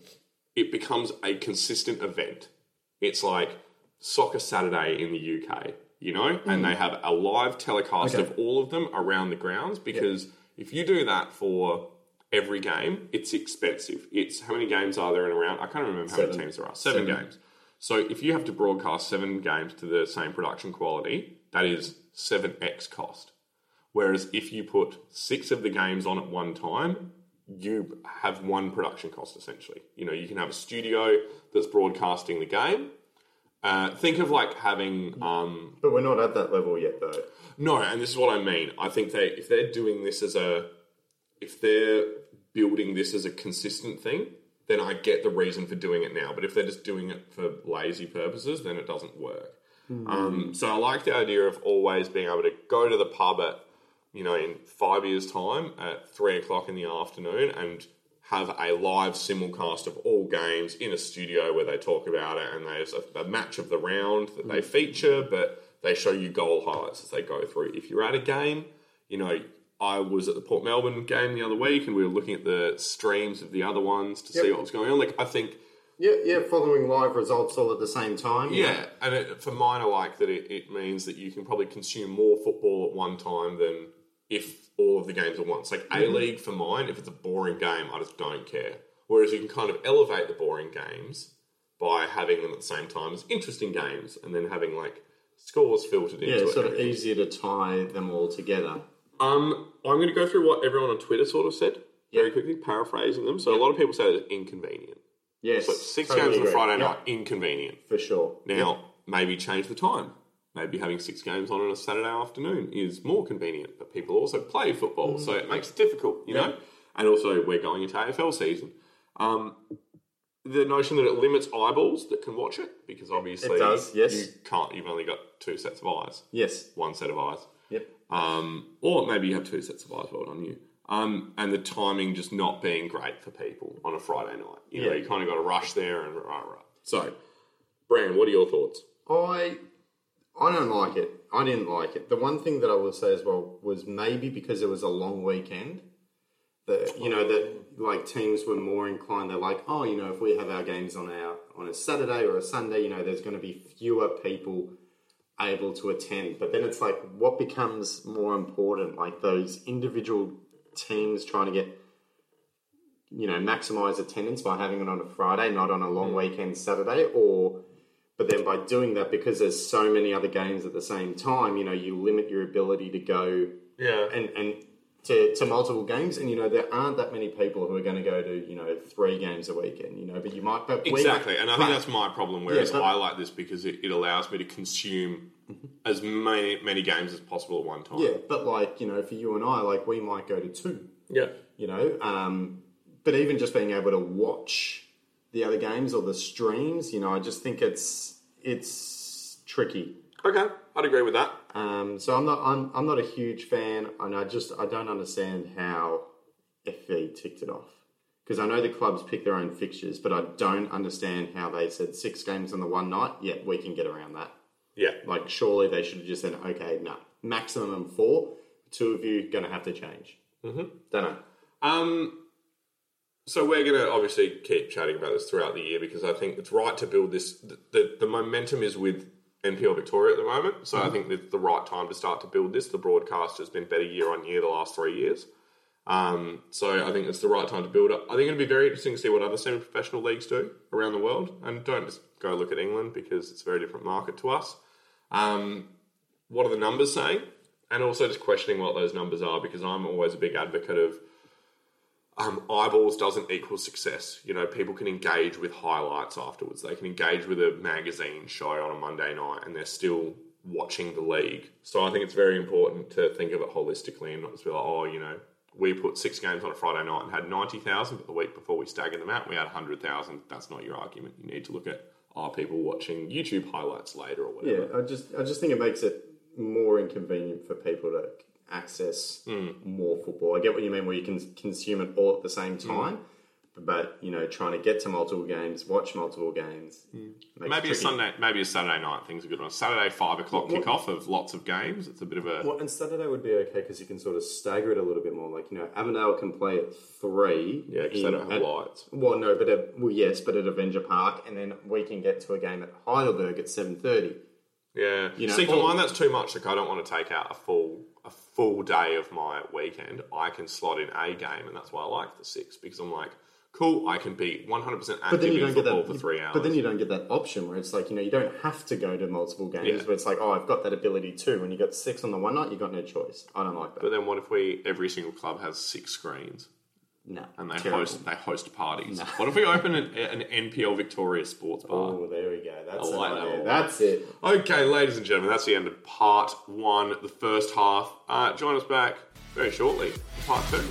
it becomes a consistent event. It's Soccer Saturday in the UK, and they have a live telecast of all of them around the grounds because if you do that for every game, it's expensive. It's how many games are there in a round? I can't remember how many teams there are. Seven games. So if you have to broadcast seven games to the same production quality, that is 7x cost. Whereas if you put six of the games on at one time, you have one production cost essentially. You know, you can have a studio that's broadcasting the game. Think of like having... but we're not at that level yet though. No, and this is what I mean. I think if they're doing this as a... If they're building this as a consistent thing, then I get the reason for doing it now. But if they're just doing it for lazy purposes, then it doesn't work. Mm. So I like the idea of always being able to go to the pub at, you know, in 5 years' time at 3 o'clock in the afternoon and have a live simulcast of all games in a studio where they talk about it, and there's a match of the round that they feature, but they show you goal highlights as they go through. If you're at a game, you know... I was at the Port Melbourne game the other week and we were looking at the streams of the other ones to see what was going on. Like, I think... following live results all at the same time. Yeah, and for mine, I like that it means that you can probably consume more football at one time than if all of the games at once. Like, A-League for mine, if it's a boring game, I just don't care. Whereas you can kind of elevate the boring games by having them at the same time as interesting games and then having, like, scores filtered into it. Yeah, sort of easier to tie them all together. I'm going to go through what everyone on Twitter sort of said very quickly, paraphrasing them. So a lot of people say that it's inconvenient. Yes. So six games on Friday night, inconvenient. For sure. Now, maybe change the time. Maybe having six games on a Saturday afternoon is more convenient, but people also play football, so it makes it difficult, you know? And also, we're going into AFL season. The notion that it limits eyeballs that can watch it, because obviously it does, you can't, you've only got two sets of eyes. Yes. One set of eyes. Yep. Or maybe you have two sets of eyes, well done you. And the timing just not being great for people on a Friday night. You know, you kind of got to rush there and rah. So, Bran, what are your thoughts? I don't like it. I didn't like it. The one thing that I will say as well was maybe because it was a long weekend, that, you know, that like teams were more inclined. They're like, oh, you know, if we have our games on a Saturday or a Sunday, you know, there's going to be fewer people able to attend. But then it's like, what becomes more important? Like those individual teams trying to get, you know, maximise attendance by having it on a Friday, not on a long weekend Saturday, but then by doing that, because there's so many other games at the same time, you know, you limit your ability to go and to multiple games, and you know there aren't that many people who are going to go to, you know, three games a weekend, you know, but you might... I think that's my problem, whereas I like this because it allows me to consume as many games as possible at one time. Yeah, but like, you know, for you and I, like we might go to two. Yeah. You know, but even just being able to watch the other games or the streams, you know, I just think it's tricky. Okay, I'd agree with that. So I'm not a huge fan, and I don't understand how FV ticked it off, because I know the clubs pick their own fixtures, but I don't understand how they said six games on the one night. Yeah, we can get around that. Yeah, like surely they should have just said okay, no, maximum four. Two of you going to have to change. Mm-hmm. Don't know. So we're going to obviously keep chatting about this throughout the year because I think it's right to build this. The momentum is with NPL Victoria at the moment, so I think it's the right time to start to build this. The broadcast has been better year on year the last 3 years, so I think it's the right time to build up. I think it'll be very interesting to see what other semi-professional leagues do around the world, and don't just go look at England because it's a very different market to us. What are the numbers saying? And also just questioning what those numbers are, because I'm always a big advocate of eyeballs doesn't equal success. You know, people can engage with highlights afterwards. They can engage with a magazine show on a Monday night and they're still watching the league. So I think it's very important to think of it holistically and not just be like, oh, you know, we put six games on a Friday night and had 90,000, but the week before we staggered them out, we had 100,000. That's not your argument. You need to look at, are people watching YouTube highlights later or whatever? Yeah, I just think it makes it more inconvenient for people to access more football. I get what you mean, where you can consume it all at the same time, but you know, trying to get to multiple games, watch multiple games. Maybe a Sunday, maybe a Saturday night. Things are good on Saturday, 5 o'clock kickoff of lots of games. It's a bit of a... Well, and Saturday would be okay because you can sort of stagger it a little bit more. Like, you know, Avondale can play at 3. Yeah, because they don't have lights. Well, no, but yes, but at Avenger Park, and then we can get to a game at Heidelberg at 7:30. Yeah, you know, see, for mine that's too much. Like, I don't want to take out a full a full day of my weekend, I can slot in a game, and that's why I like the six, because I'm like, cool, I can be 100% active in football for 3 hours. But then you don't get that option where it's like, you know, you don't have to go to multiple games, where it's like, oh, I've got that ability too. When you got six on the one night, you've got no choice. I don't like that. But then what if every single club has six screens? No. And they host parties. No. What if we open an NPL Victoria sports bar? Oh, there we go. That's it. That's it. Okay, ladies and gentlemen, that's the end of part one, the first half. Join us back very shortly for part two.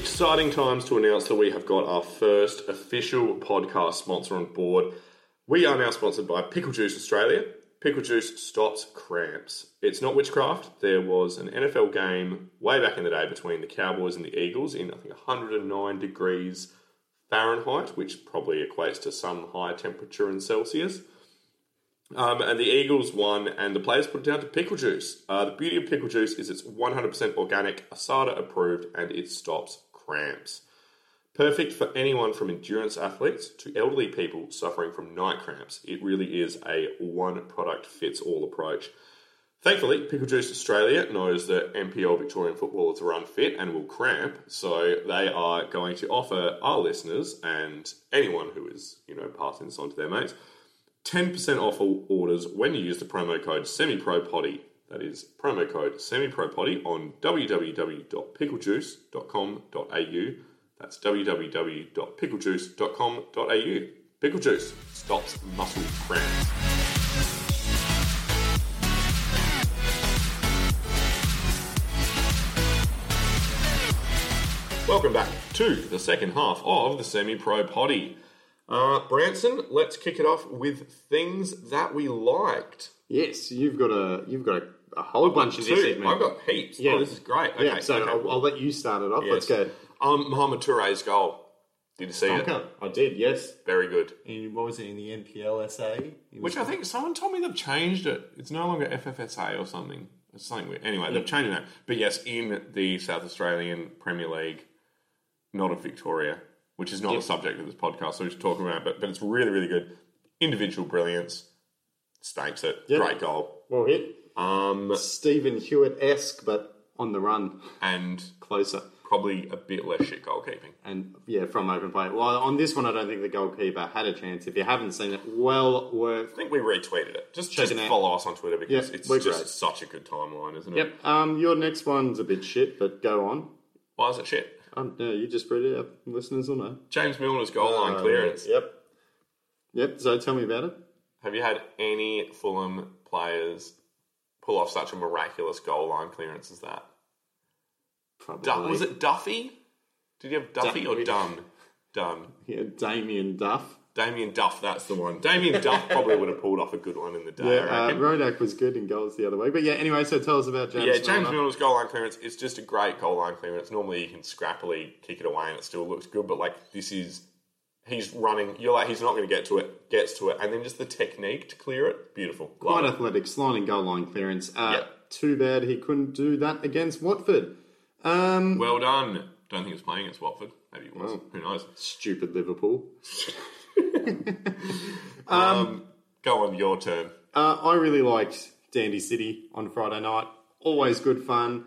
Exciting times to announce that we have got our first official podcast sponsor on board. We are now sponsored by Pickle Juice Australia. Pickle Juice stops cramps. It's not witchcraft. There was an NFL game way back in the day between the Cowboys and the Eagles in, I think, 109 degrees Fahrenheit, which probably equates to some high temperature in Celsius. And the Eagles won, and the players put it down to pickle juice. The beauty of pickle juice is it's 100% organic, ASADA approved, and it stops cramps. Perfect for anyone from endurance athletes to elderly people suffering from night cramps. It really is a one-product-fits-all approach. Thankfully, Pickle Juice Australia knows that NPL Victorian footballers are unfit and will cramp, so they are going to offer our listeners and anyone who is, you know, passing this on to their mates, 10% off all orders when you use the promo code SemiProPotty. That is promo code SemiProPotty on www.picklejuice.com.au. That's www.picklejuice.com.au. Pickle Juice stops muscle cramps. Welcome back to the second half of the Semi-Pro Potty. Branson, let's kick it off with things that we liked. Yes, you've got a whole bunch in this segment. I've got heaps. Yeah. Oh, this is great. Okay, yeah, so okay. I'll let you start it off. Yes. Let's go. Mohamed Touré's goal. Did you see it? I did, yes. Very good. And what was it in the NPL SA? Which I think someone told me they've changed it. It's no longer FFSA or something. It's something weird. Anyway, they've changed it now. But yes, in the South Australian Premier League, not of Victoria, which is not the subject of this podcast, so we're just talking about it. But it's really, really good. Individual brilliance. Stakes it. Yep. Great goal. Well hit. Stephen Hewitt-esque, but on the run. And closer. Probably a bit less shit goalkeeping. And, yeah, from open play. Well, on this one, I don't think the goalkeeper had a chance. If you haven't seen it, well worth... I think we retweeted it. Just follow us on Twitter because it's just such a good timeline, isn't it? Yep. Your next one's a bit shit, but go on. Why is it shit? No, you just read it out. Listeners will know. James Milner's goal line clearance. Yep, so tell me about it. Have you had any Fulham players pull off such a miraculous goal line clearance as that? Probably. Was it Duffy? Did you have Duffy or Dunn? Dunn. Yeah, Damien Duff. Damien Duff, that's the one. Damien Duff probably would have pulled off a good one in the day. Yeah, Rodak was good in goals the other way. But yeah, anyway, so tell us about James Milner. Yeah, James Milner's goal line clearance. It's just a great goal line clearance. Normally you can scrappily kick it away and it still looks good, but like this is... He's running. You're like, he's not going to get to it. Gets to it. And then just the technique to clear it. Beautiful. Quite athletic. Sliding goal line clearance. Too bad he couldn't do that against Watford. Well done. Don't think he was playing against Watford. Maybe he was. Well, who knows? Stupid Liverpool. Go on, your turn. I really liked Dandy City on Friday night. Always good fun.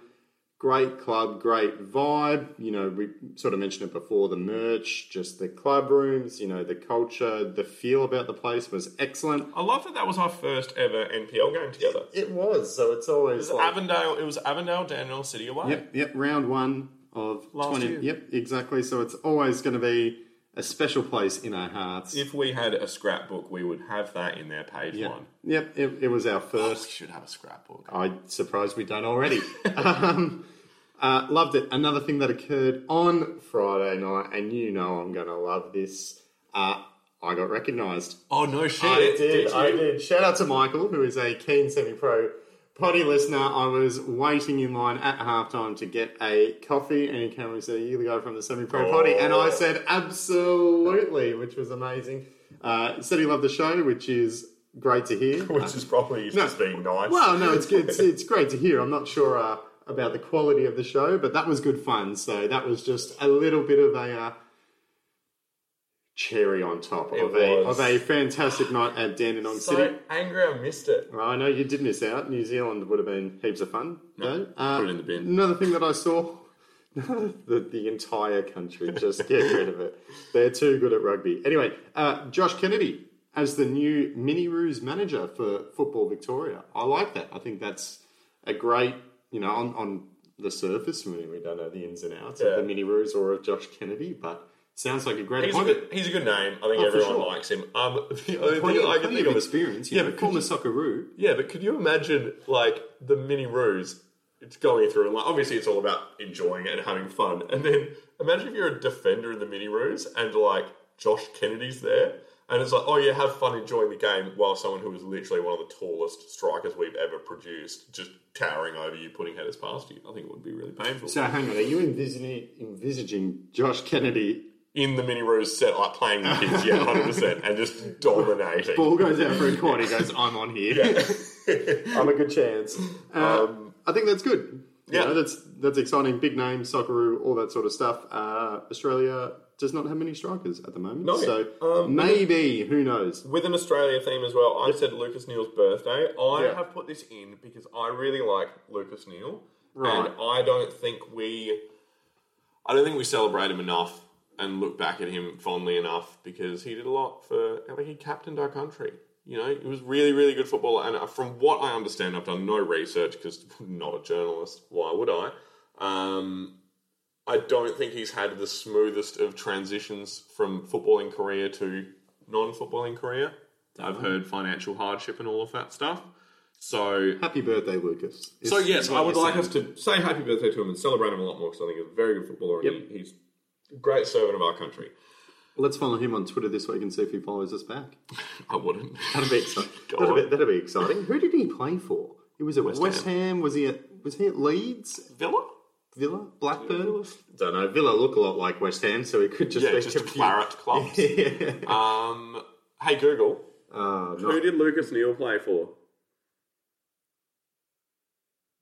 Great club, great vibe. You know, we sort of mentioned it before, the merch, just the club rooms, you know, the culture, the feel about the place was excellent. I love that that was our first ever NPL game together. It was, so it's always Avondale, Dandenong City away. Yep, round one of last year. Yep, exactly, so it's always going to be a special place in our hearts. If we had a scrapbook, we would have that in their page one. Yep, it was our first. We should have a scrapbook. I'm surprised we don't already. Loved it. Another thing that occurred on Friday night, and you know I'm going to love this, I got recognised. Oh, no shit. I did. Shout out to Michael, who is a keen Semi-Pro Potty listener. I was waiting in line at halftime to get a coffee, and he came and said, "You the guy from the Semi-Pro Potty?" And I said, "Absolutely," which was amazing. Said he loved the show, which is great to hear. Which is probably just being nice. Well, no, it's great to hear. I'm not sure about the quality of the show, but that was good fun. So that was just a little bit of a cherry on top of a fantastic night at Dandenong City. So angry I missed it. I know you did miss out. New Zealand would have been heaps of fun. No, put it in the bin. Another thing that I saw, the entire country, just get rid of it. They're too good at rugby. Anyway, Josh Kennedy as the new Mini Roos manager for Football Victoria. I like that. I think that's a great, on the surface, we don't know the ins and outs of the Mini Roos or of Josh Kennedy, but... sounds like a great appointment. He's a good name. I think everyone likes him. The only thing I can think of experience. Yeah, but call him a Socceroo. Yeah, but could you imagine the Mini Roos? It's going through and obviously it's all about enjoying it and having fun. And then imagine if you're a defender in the Mini Roos and Josh Kennedy's there and it's have fun enjoying the game while someone who is literally one of the tallest strikers we've ever produced just towering over you, putting headers past you. I think it would be really painful. So hang on, are you envisaging Josh Kennedy in the Mini Roos set, playing the kids, 100%, and just dominating. Ball goes out for a corner, he goes, I'm on here. Yeah. I'm a good chance. I think that's good. Yeah. That's exciting. Big name, Socceroo, all that sort of stuff. Australia does not have many strikers at the moment. No, so maybe, who knows. With an Australia theme as well, I said Lucas Neill's birthday. I have put this in because I really like Lucas Neill. Right. And I don't think we celebrate him enough and look back at him fondly enough because he did a lot for... he captained our country. It was really, really good football. And from what I understand, I've done no research because I'm not a journalist. Why would I? I don't think he's had the smoothest of transitions from footballing career to non-footballing career. Definitely. I've heard financial hardship and all of that stuff. So... happy birthday, Lucas. So, yes, I would like us to say happy birthday to him and celebrate him a lot more because I think he's a very good footballer and he's... great servant of our country. Let's follow him on Twitter this week and see if he follows us back. I wouldn't. That'd be exciting. That'd be exciting. Who did he play for? He was at West Ham. Was he at Leeds? Villa? Blackburn? Villa. Don't know. Villa look a lot like West Ham, so he could just be just claret clubs. Yeah. Hey Google, who did Lucas Neill play for?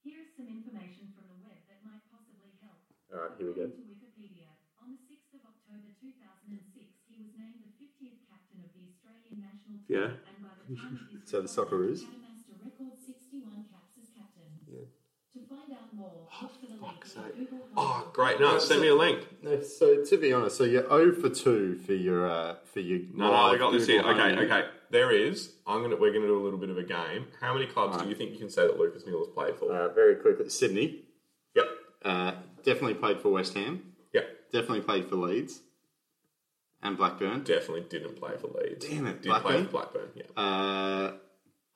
Here's some information from the web that might possibly help. All right, here we go. Yeah. So the Socceroos. Yeah. Oh, great! No, send me a link. No, so to be honest, you're 0-2 for your No, I got this here. Okay. There is. We're gonna do a little bit of a game. How many clubs do you think you can say that Lucas Neill has played for? Very quickly, Sydney. Yep. Definitely played for West Ham. Yep. Definitely played for Leeds. And Blackburn. Definitely didn't play for Leeds. Damn it, play for Blackburn, yeah.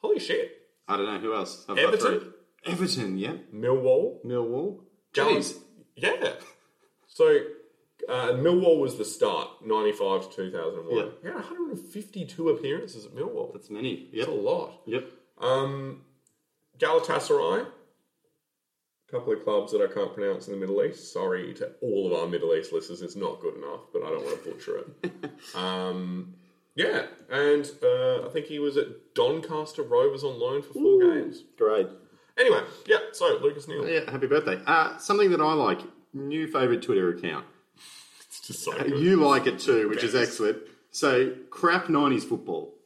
Holy shit. I don't know, who else? Everton, yeah. Millwall. Jeez. Yeah. So, Millwall was the start, 95 to 2001. Yeah. You got 152 appearances at Millwall. That's many. Yep. That's a lot. Yep. Galatasaray. Couple of clubs that I can't pronounce in the Middle East. Sorry to all of our Middle East listeners. It's not good enough, but I don't want to butcher it. And I think he was at Doncaster Rovers on loan for 4 games. Great. Anyway, so Lucas Neill. Yeah, happy birthday. Something that I like, new favourite Twitter account. It's just so good. You like it too, which is excellent. So, crap 90s football.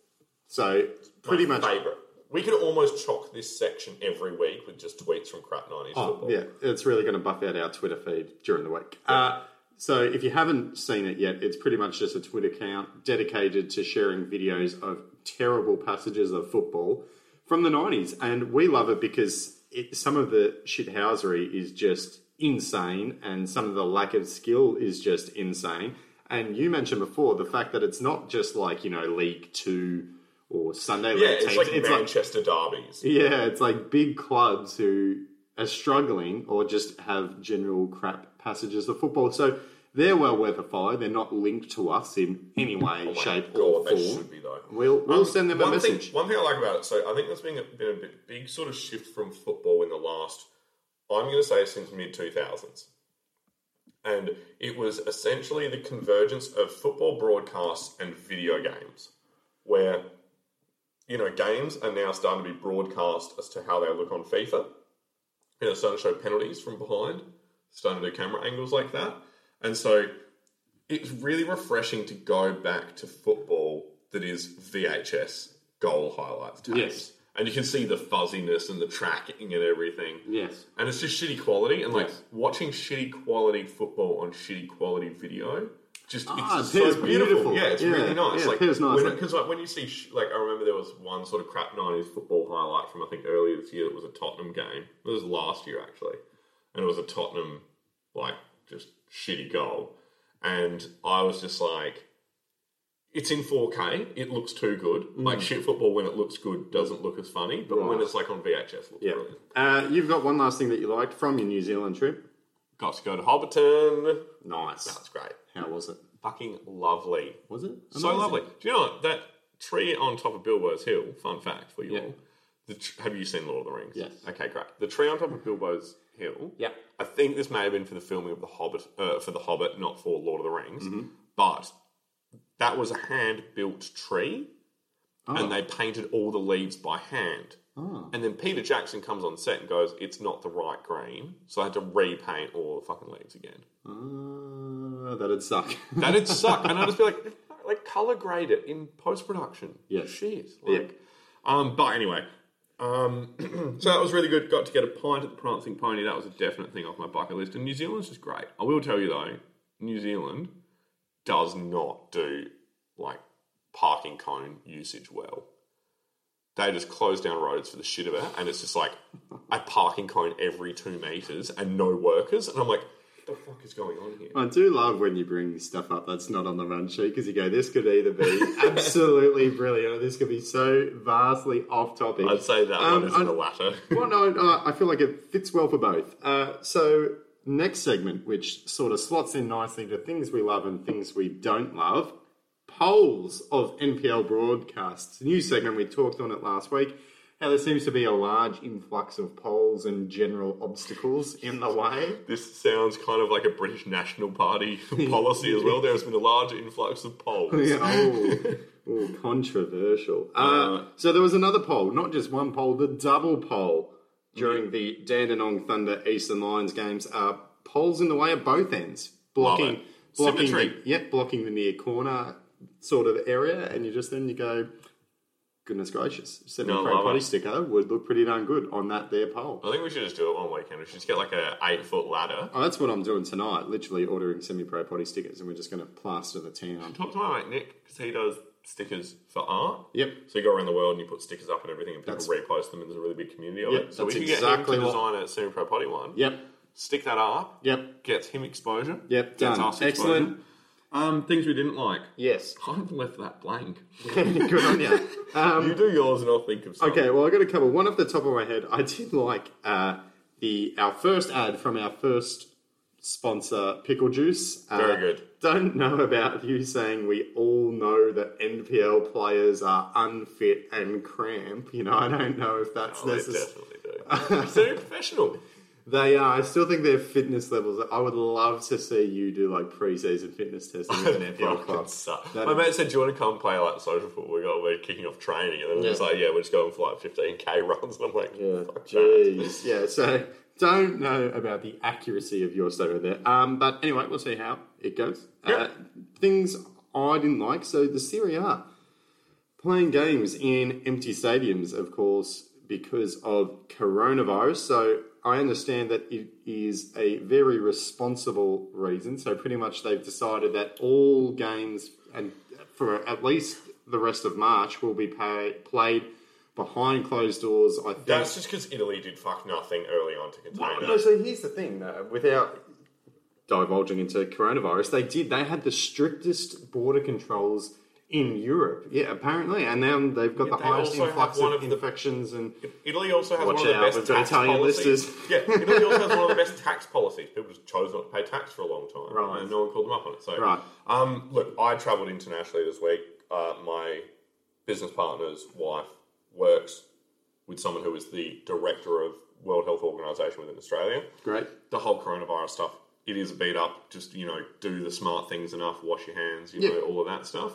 So, pretty much... favourite. We could almost chalk this section every week with just tweets from crap 90s football. Yeah, it's really going to buff out our Twitter feed during the week. Yeah. So if you haven't seen it yet, it's pretty much just a Twitter account dedicated to sharing videos of terrible passages of football from the 90s. And we love it because some of the shithousery is just insane and some of the lack of skill is just insane. And you mentioned before the fact that it's not just League 2... or Sunday league teams. It's Manchester derbies. Yeah, it's big clubs who are struggling or just have general crap passages of football. So they're well worth a follow. They're not linked to us in any way, shape, or form. They should be, though. We'll send them a message. One thing I like about it, so I think there's been a big sort of shift from football in the last, I'm going to say since mid-2000s. And it was essentially the convergence of football broadcasts and video games, where... games are now starting to be broadcast as to how they look on FIFA. Starting to show penalties from behind, starting to do camera angles like that. And so it's really refreshing to go back to football that is VHS goal highlights tapes. Yes. And you can see the fuzziness and the tracking and everything. Yes. And it's just shitty quality. And, like, watching shitty quality football on shitty quality video, just it's so beautiful. Yeah, it's really nice. Yeah, like, it nice. Because, like, when you see... I remember there was one sort of crap 90s football highlight from, I think, earlier this year. It was a Tottenham game. It was last year, actually. And it was a Tottenham, just shitty goal. And I was just like... It's in 4K. It looks too good. Shit football, when it looks good, doesn't look as funny. But when it's, on VHS, it looks brilliant. You've got one last thing that you liked from your New Zealand trip. Got to go to Hobbiton. Nice. That's great. How was it? Fucking lovely. Was it? Amazing. So lovely. Do you know what? That tree on top of Bilbo's Hill, fun fact for you all. Have you seen Lord of the Rings? Yes. Okay, great. The tree on top of Bilbo's Hill. Yeah. I think this may have been for the filming of The Hobbit, not for Lord of the Rings. Mm-hmm. But... that was a hand-built tree, and they painted all the leaves by hand. Oh. And then Peter Jackson comes on set and goes, it's not the right green, so I had to repaint all the fucking leaves again. That'd suck. That'd suck. And I'd just be like colour grade it in post-production. Yeah. Shit. But anyway, so that was really good. Got to get a pint at the Prancing Pony. That was a definite thing off my bucket list. And New Zealand's just great. I will tell you, though, New Zealand... does not do, parking cone usage well. They just close down roads for the shit of it, and it's just, a parking cone every 2 metres and no workers. And I'm like, what the fuck is going on here? I do love when you bring stuff up that's not on the run sheet, because you go, this could either be absolutely brilliant, or this could be so vastly off-topic. I'd say that one is the latter. Well, no, I feel like it fits well for both. So... next segment, which sort of slots in nicely to things we love and things we don't love, polls of NPL broadcasts. New segment, we talked on it last week. Now, there seems to be a large influx of polls and general obstacles in the way. This sounds kind of like a British National Party policy as well. There has been a large influx of polls. Controversial. So there was another poll, not just one poll, the double poll. During the Dandenong Thunder Eastern Lions games, poles in the way at both ends, blocking the near corner sort of area, and you go, goodness gracious, Pro potty sticker would look pretty darn good on that there pole. I think we should just do it one weekend. We should just get a 8-foot ladder. Oh, that's what I'm doing tonight. Literally ordering semi-pro potty stickers, and we're just going to plaster the town. Talk to my mate Nick because he does. Stickers for art. Yep. So you go around the world and you put stickers up and everything, and people repost them, and there's a really big community of it. So we can get him to design a semi-pro potty one. Yep. Stick that up. Yep. Gets him exposure. Yep. Gets us exposure. Excellent. Things we didn't like. Yes. I've left that blank. Good on you. You do yours, and I'll think of something. Okay. Well, I got a couple. One off the top of my head, I did like our first ad from our first sponsor, Pickle Juice. Very good. Don't know about you saying we all know that NPL players are unfit and cramp. I don't know if that's necessary. They definitely do. They're professional. They are. I still think their fitness levels. I would love to see you do pre-season fitness testing with an NPL club. My mate said, do you want to come play social football? We're kicking off training. And then we're just we're just going for 15K runs. And I'm like, fuck jeez. Yeah, so... don't know about the accuracy of your statement there. But anyway, we'll see how it goes. Yep. Things I didn't like. So the Serie A, playing games in empty stadiums, of course, because of coronavirus. So I understand that it is a very responsible reason. So pretty much they've decided that all games, and for at least the rest of March, will be played behind closed doors, I think. That's just because Italy did fuck nothing early on to contain it. No, so here's the thing, though. Without divulging into coronavirus, they had the strictest border controls in Europe. Yeah, apparently. And now they've got the highest influx of infections. And Italy also has one of the best tax policies. Yeah, Italy also has one of the best tax policies. People just chose not to pay tax for a long time. Right. And no one called them up on it. So, look, I travelled internationally this week. My business partner's wife works with someone who is the director of World Health Organisation within Australia. Great. The whole coronavirus stuff, it is a beat up. Just, do the smart things enough, wash your hands, all of that stuff.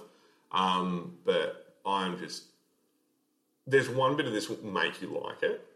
But there's one bit of this will make you like it.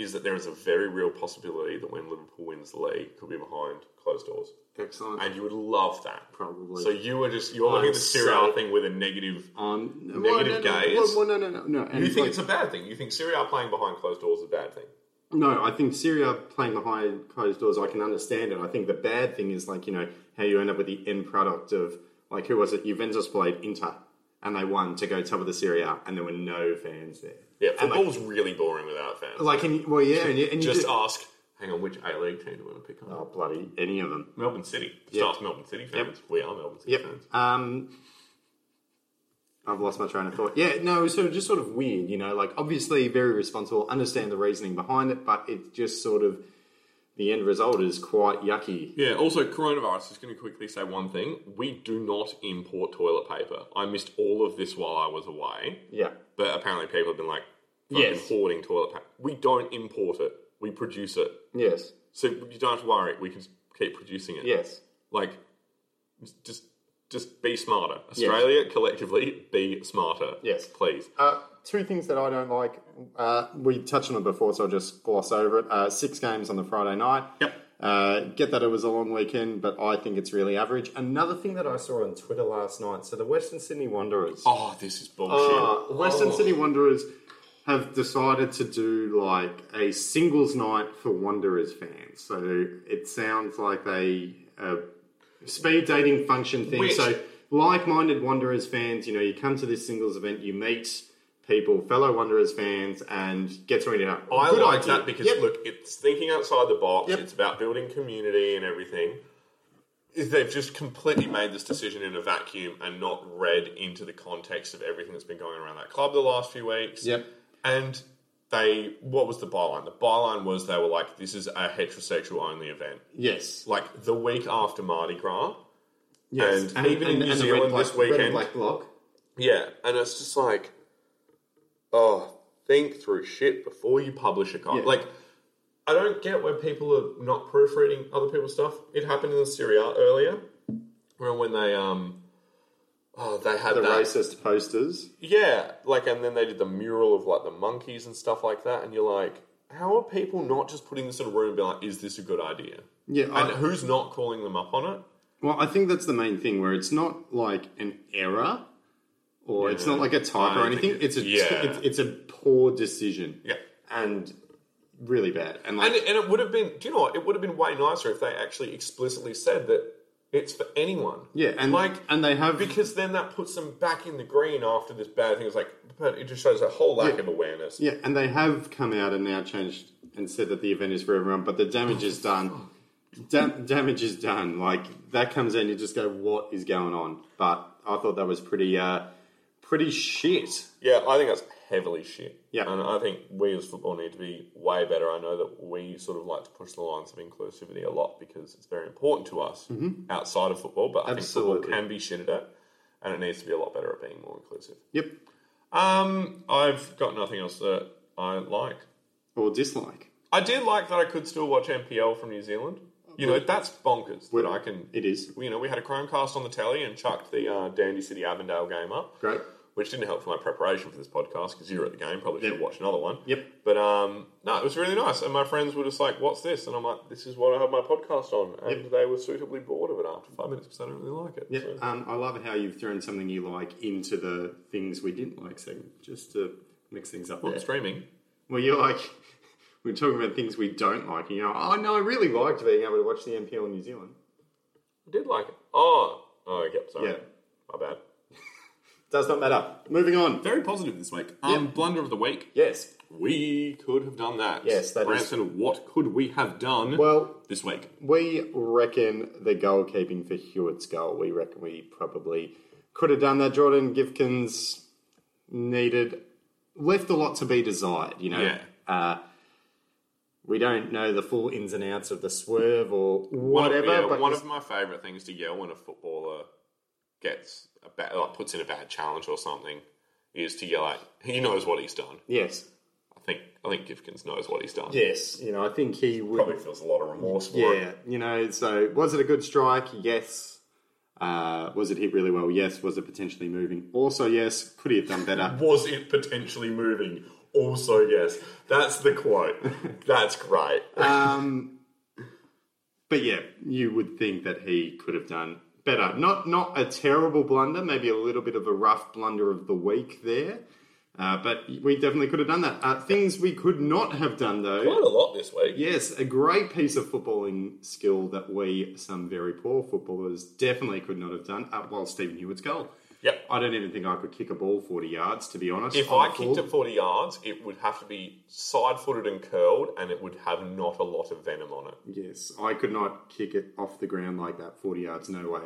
is that there is a very real possibility that when Liverpool wins the league, could be behind closed doors. Excellent. And you would love that. Probably. So you are just, you're looking at the Serie A thing with a negative, negative gaze. No. And you think it's a bad thing? You think Serie A playing behind closed doors is a bad thing? No, I think Serie A playing behind closed doors, I can understand it. I think the bad thing is, like, you know, how you end up with the end product of, like, who was it? Juventus played Inter, and they won to go top of the Serie A, and there were no fans there. Yeah, football's like, really boring without fans. Like, and, well, yeah, and you just ask, hang on, which A-League team do we want to pick on? Oh, bloody any of them. Melbourne City. Just ask Melbourne City fans. Yep. We are Melbourne City fans. I've lost my train of thought. Yeah, no, so just sort of weird, you know, like obviously very responsible, understand the reasoning behind it, but it's just sort of the end result is quite yucky. Yeah, also coronavirus, is going to quickly say one thing. We do not import toilet paper. I missed all of this while I was away. Yeah. But apparently people have been like, hoarding toilet paper. We don't import it. We produce it. Yes. So you don't have to worry. We can keep producing it. Yes. Like, just be smarter. Australia, collectively, be smarter. Yes. Please. Two things that I don't like. We touched on it before, so I'll just gloss over it. 6 games on the Friday night. Yep. Get that it was a long weekend, but I think it's really average. Another thing that I saw on Twitter last night, so the Western Sydney Wanderers. Oh, this is bullshit. Western Sydney Wanderers have decided to do, like, a singles night for Wanderers fans. So it sounds like a speed dating function thing. Which? So like-minded Wanderers fans, you know, you come to this singles event, you meet people, fellow Wanderers fans, and get to read it up. I like that because, look, it's thinking outside the box. It's about building community and everything. They've just completely made this decision in a vacuum and not read into the context of everything that's been going around that club the last few weeks. Yep. And they, what was the byline? The byline was they were like, this is a heterosexual-only event. Yes. Like, the week after Mardi Gras. Yes. And even in New Zealand this weekend. And black block. Yeah. And it's just like, oh, think through shit before you publish a copy. Yeah. Like, I don't get where people are not proofreading other people's stuff. It happened in the Serie A earlier. Remember when they had the racist posters. Yeah, like, and then they did the mural of, like, the monkeys and stuff like that, and you're like, how are people not just putting this in a room and being like, is this a good idea? Yeah. And who's not calling them up on it? Well, I think that's the main thing, where it's not, like, an error, or it's not, like, a type or anything. It's a poor decision. Yeah. And really bad. And, like, and it would have been, do you know what, it would have been way nicer if they actually explicitly said that it's for anyone. Yeah, and like, and they have, because then that puts them back in the green after this bad thing. It's like, it just shows a whole lack of awareness. Yeah, and they have come out and now changed and said that the event is for everyone, but the damage is done. Damage is done. Like, that comes in, you just go, what is going on? But I thought that was pretty shit. Yeah, I think that's heavily shit. Yeah, and I think we as football need to be way better. I know that we sort of like to push the lines of inclusivity a lot because it's very important to us outside of football, but I think football can be shitted at, and it needs to be a lot better at being more inclusive. Yep. I've got nothing else that I like. Or dislike. I did like that I could still watch NPL from New Zealand. You know, that's bonkers. It is. You know, we had a Chromecast on the telly and chucked the Dandenong City Avondale game up. Great. Which didn't help for my preparation for this podcast because you were at the game. Probably should watch another one. Yep. But, no, it was really nice. And my friends were just like, what's this? And I'm like, this is what I have my podcast on. And they were suitably bored of it after 5 minutes because I don't really like it. Yep. So. I love how you've thrown something you like into the things we didn't like segment, just to mix things up. Well, streaming. Well, you're like... We're talking about things we don't like. And you know, oh, no, I really liked being able to watch the NPL in New Zealand. I did like it. Oh, yep, sorry. Yeah. My bad. Does not matter. Moving on. Very positive this week. Blunder of the week. Yes. We could have done that. Yes, that Branson, is... what could we have done this week? We reckon the goalkeeping for Hewitt's goal. We reckon we probably could have done that. Jordan Gifkins left a lot to be desired, you know. Yeah. We don't know the full ins and outs of the swerve or whatever. One of my favourite things to yell when a footballer gets puts in a bad challenge or something is to yell out, he knows what he's done. Yes. I think Gifkins knows what he's done. Yes. You know, I think he would... Probably feels a lot of remorse for it. Yeah. You know, so was it a good strike? Yes. Was it hit really well? Yes. Was it potentially moving? Also, yes. Could he have done better? Was it potentially moving? Also, yes. That's the quote. That's great. But yeah, you would think that he could have done better. Not a terrible blunder, maybe a little bit of a rough blunder of the week there. But we definitely could have done that. Things we could not have done, though. Quite a lot this week. Yes, a great piece of footballing skill that we, some very poor footballers, definitely could not have done. Well, Stephen Hewitt's goal. Yep. I don't even think I could kick a ball 40 yards, to be honest. If I kicked it 40 yards, it would have to be side-footed and curled, and it would have not a lot of venom on it. Yes, I could not kick it off the ground like that, 40 yards, no way.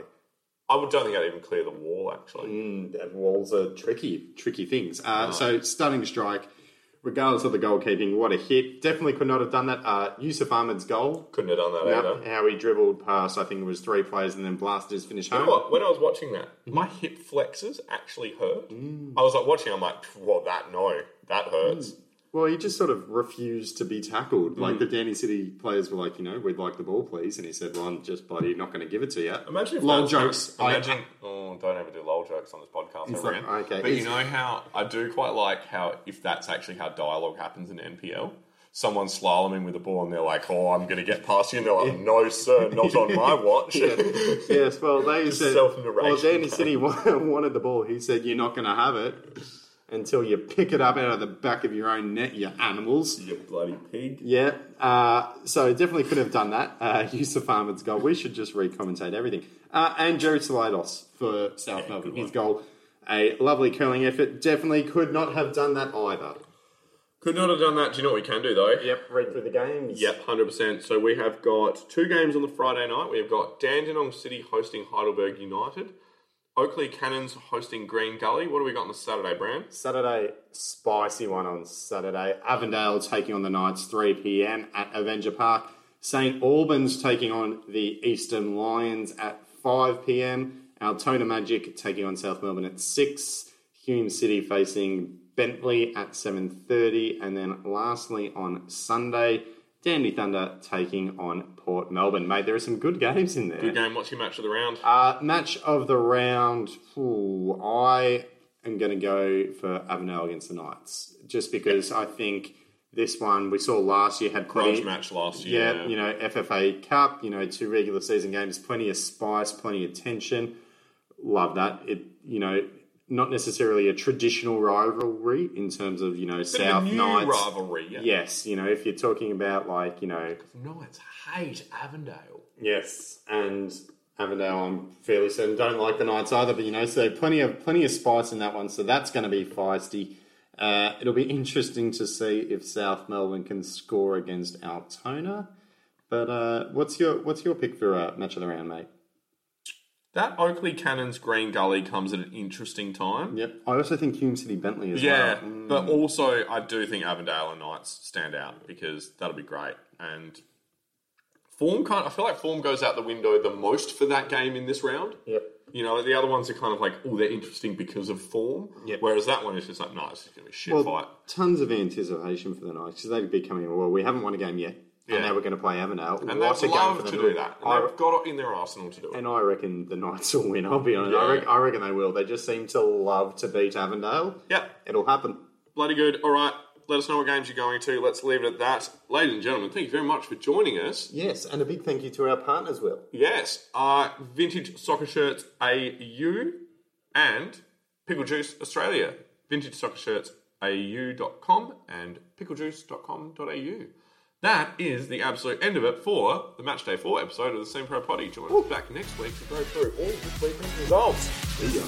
I don't think I'd even clear the wall, actually. Walls are tricky things. So, stunning strike. Regardless of the goalkeeping, what a hit. Definitely could not have done that. Yusuf Ahmed's goal. Couldn't have done that either. How he dribbled past, I think it was three players, and then blasted his finish home. You know what? When I was watching that, my hip flexors actually hurt. I was watching, I'm like, well, that hurts. Well, he just sort of refused to be tackled. Like, the Dandenong City players were like, we'd like the ball, please. And he said, well, I'm just bloody not going to give it to you. Imagine if lol jokes. Don't ever do lol jokes on this podcast. Okay. But you know how, I do quite like how, if that's actually how dialogue happens in NPL, someone's slaloming with the ball and they're like, oh, I'm going to get past you. And they're like, no, sir, not on my watch. Yes, well, they said, self-narration, Dandenong City wanted the ball. He said, you're not going to have it until you pick it up out of the back of your own net, you animals. You bloody pig. Yeah. So definitely could have done that. Yusuf Ahmed's goal. We should just re-commentate everything. And Jerry Salidos for South Melbourne. His goal, a lovely curling effort. Definitely could not have done that either. Could not have done that. Do you know what we can do, though? Yep, read through the games. Yep, 100%. So we have got two games on the Friday night. We have got Dandenong City hosting Heidelberg United. Oakley Cannons hosting Green Gully. What do we got on the Saturday, Brand? Saturday, spicy one on Saturday. Avondale taking on the Knights, 3 p.m. at Avenger Park. St. Albans taking on the Eastern Lions at 5 p.m. Altona Magic taking on South Melbourne at 6. Hume City facing Bentley at 7:30. And then lastly on Sunday, Dandenong Thunder taking on Port Melbourne. Mate, there are some good games in there. Good game. What's your match of the round? Match of the round, I am going to go for Avondale against the Knights. Just because I think this one we saw last year had plenty... Grudge match last year. Yeah, FFA Cup, 2 regular season games, plenty of spice, plenty of tension. Love that. It, not necessarily a traditional rivalry in terms of, South Knights. A new rivalry. Yeah. Yes, if you're talking about Knights hate Avondale. Yes, and Avondale, I'm fairly certain, don't like the Knights either, but, so plenty of spice in that one, so that's going to be feisty. It'll be interesting to see if South Melbourne can score against Altona. But what's your pick for match of the round, mate? That Oakley Cannons Green Gully comes at an interesting time. Yep. I also think Hume City Bentley as well. Yeah, but also I do think Avondale and Knights stand out because that'll be great. And I feel like form goes out the window the most for that game in this round. Yep. The other ones are kind of like, they're interesting because of form. Yep. Whereas that one is just like, no, it's going to be a shit fight. Tons of anticipation for the Knights because they'd be coming, well, we haven't won a game yet. Yeah. And now we're going to play Avondale. And they'd love to do that. They've got it in their arsenal to do it. And I reckon the Knights will win, I'll be honest. Yeah. I reckon they will. They just seem to love to beat Avondale. Yeah. It'll happen. Bloody good. All right. Let us know what games you're going to. Let's leave it at that. Ladies and gentlemen, thank you very much for joining us. Yes, and a big thank you to our partners, Will. Yes. Vintage Soccer Shirts AU and Pickle Juice Australia. Vintage Soccer Shirts AU.com and picklejuice.com.au. That is the absolute end of it for the Matchday 4 episode of the Same Pro Potty. Join us back next week to go through all this weekend's results. See ya.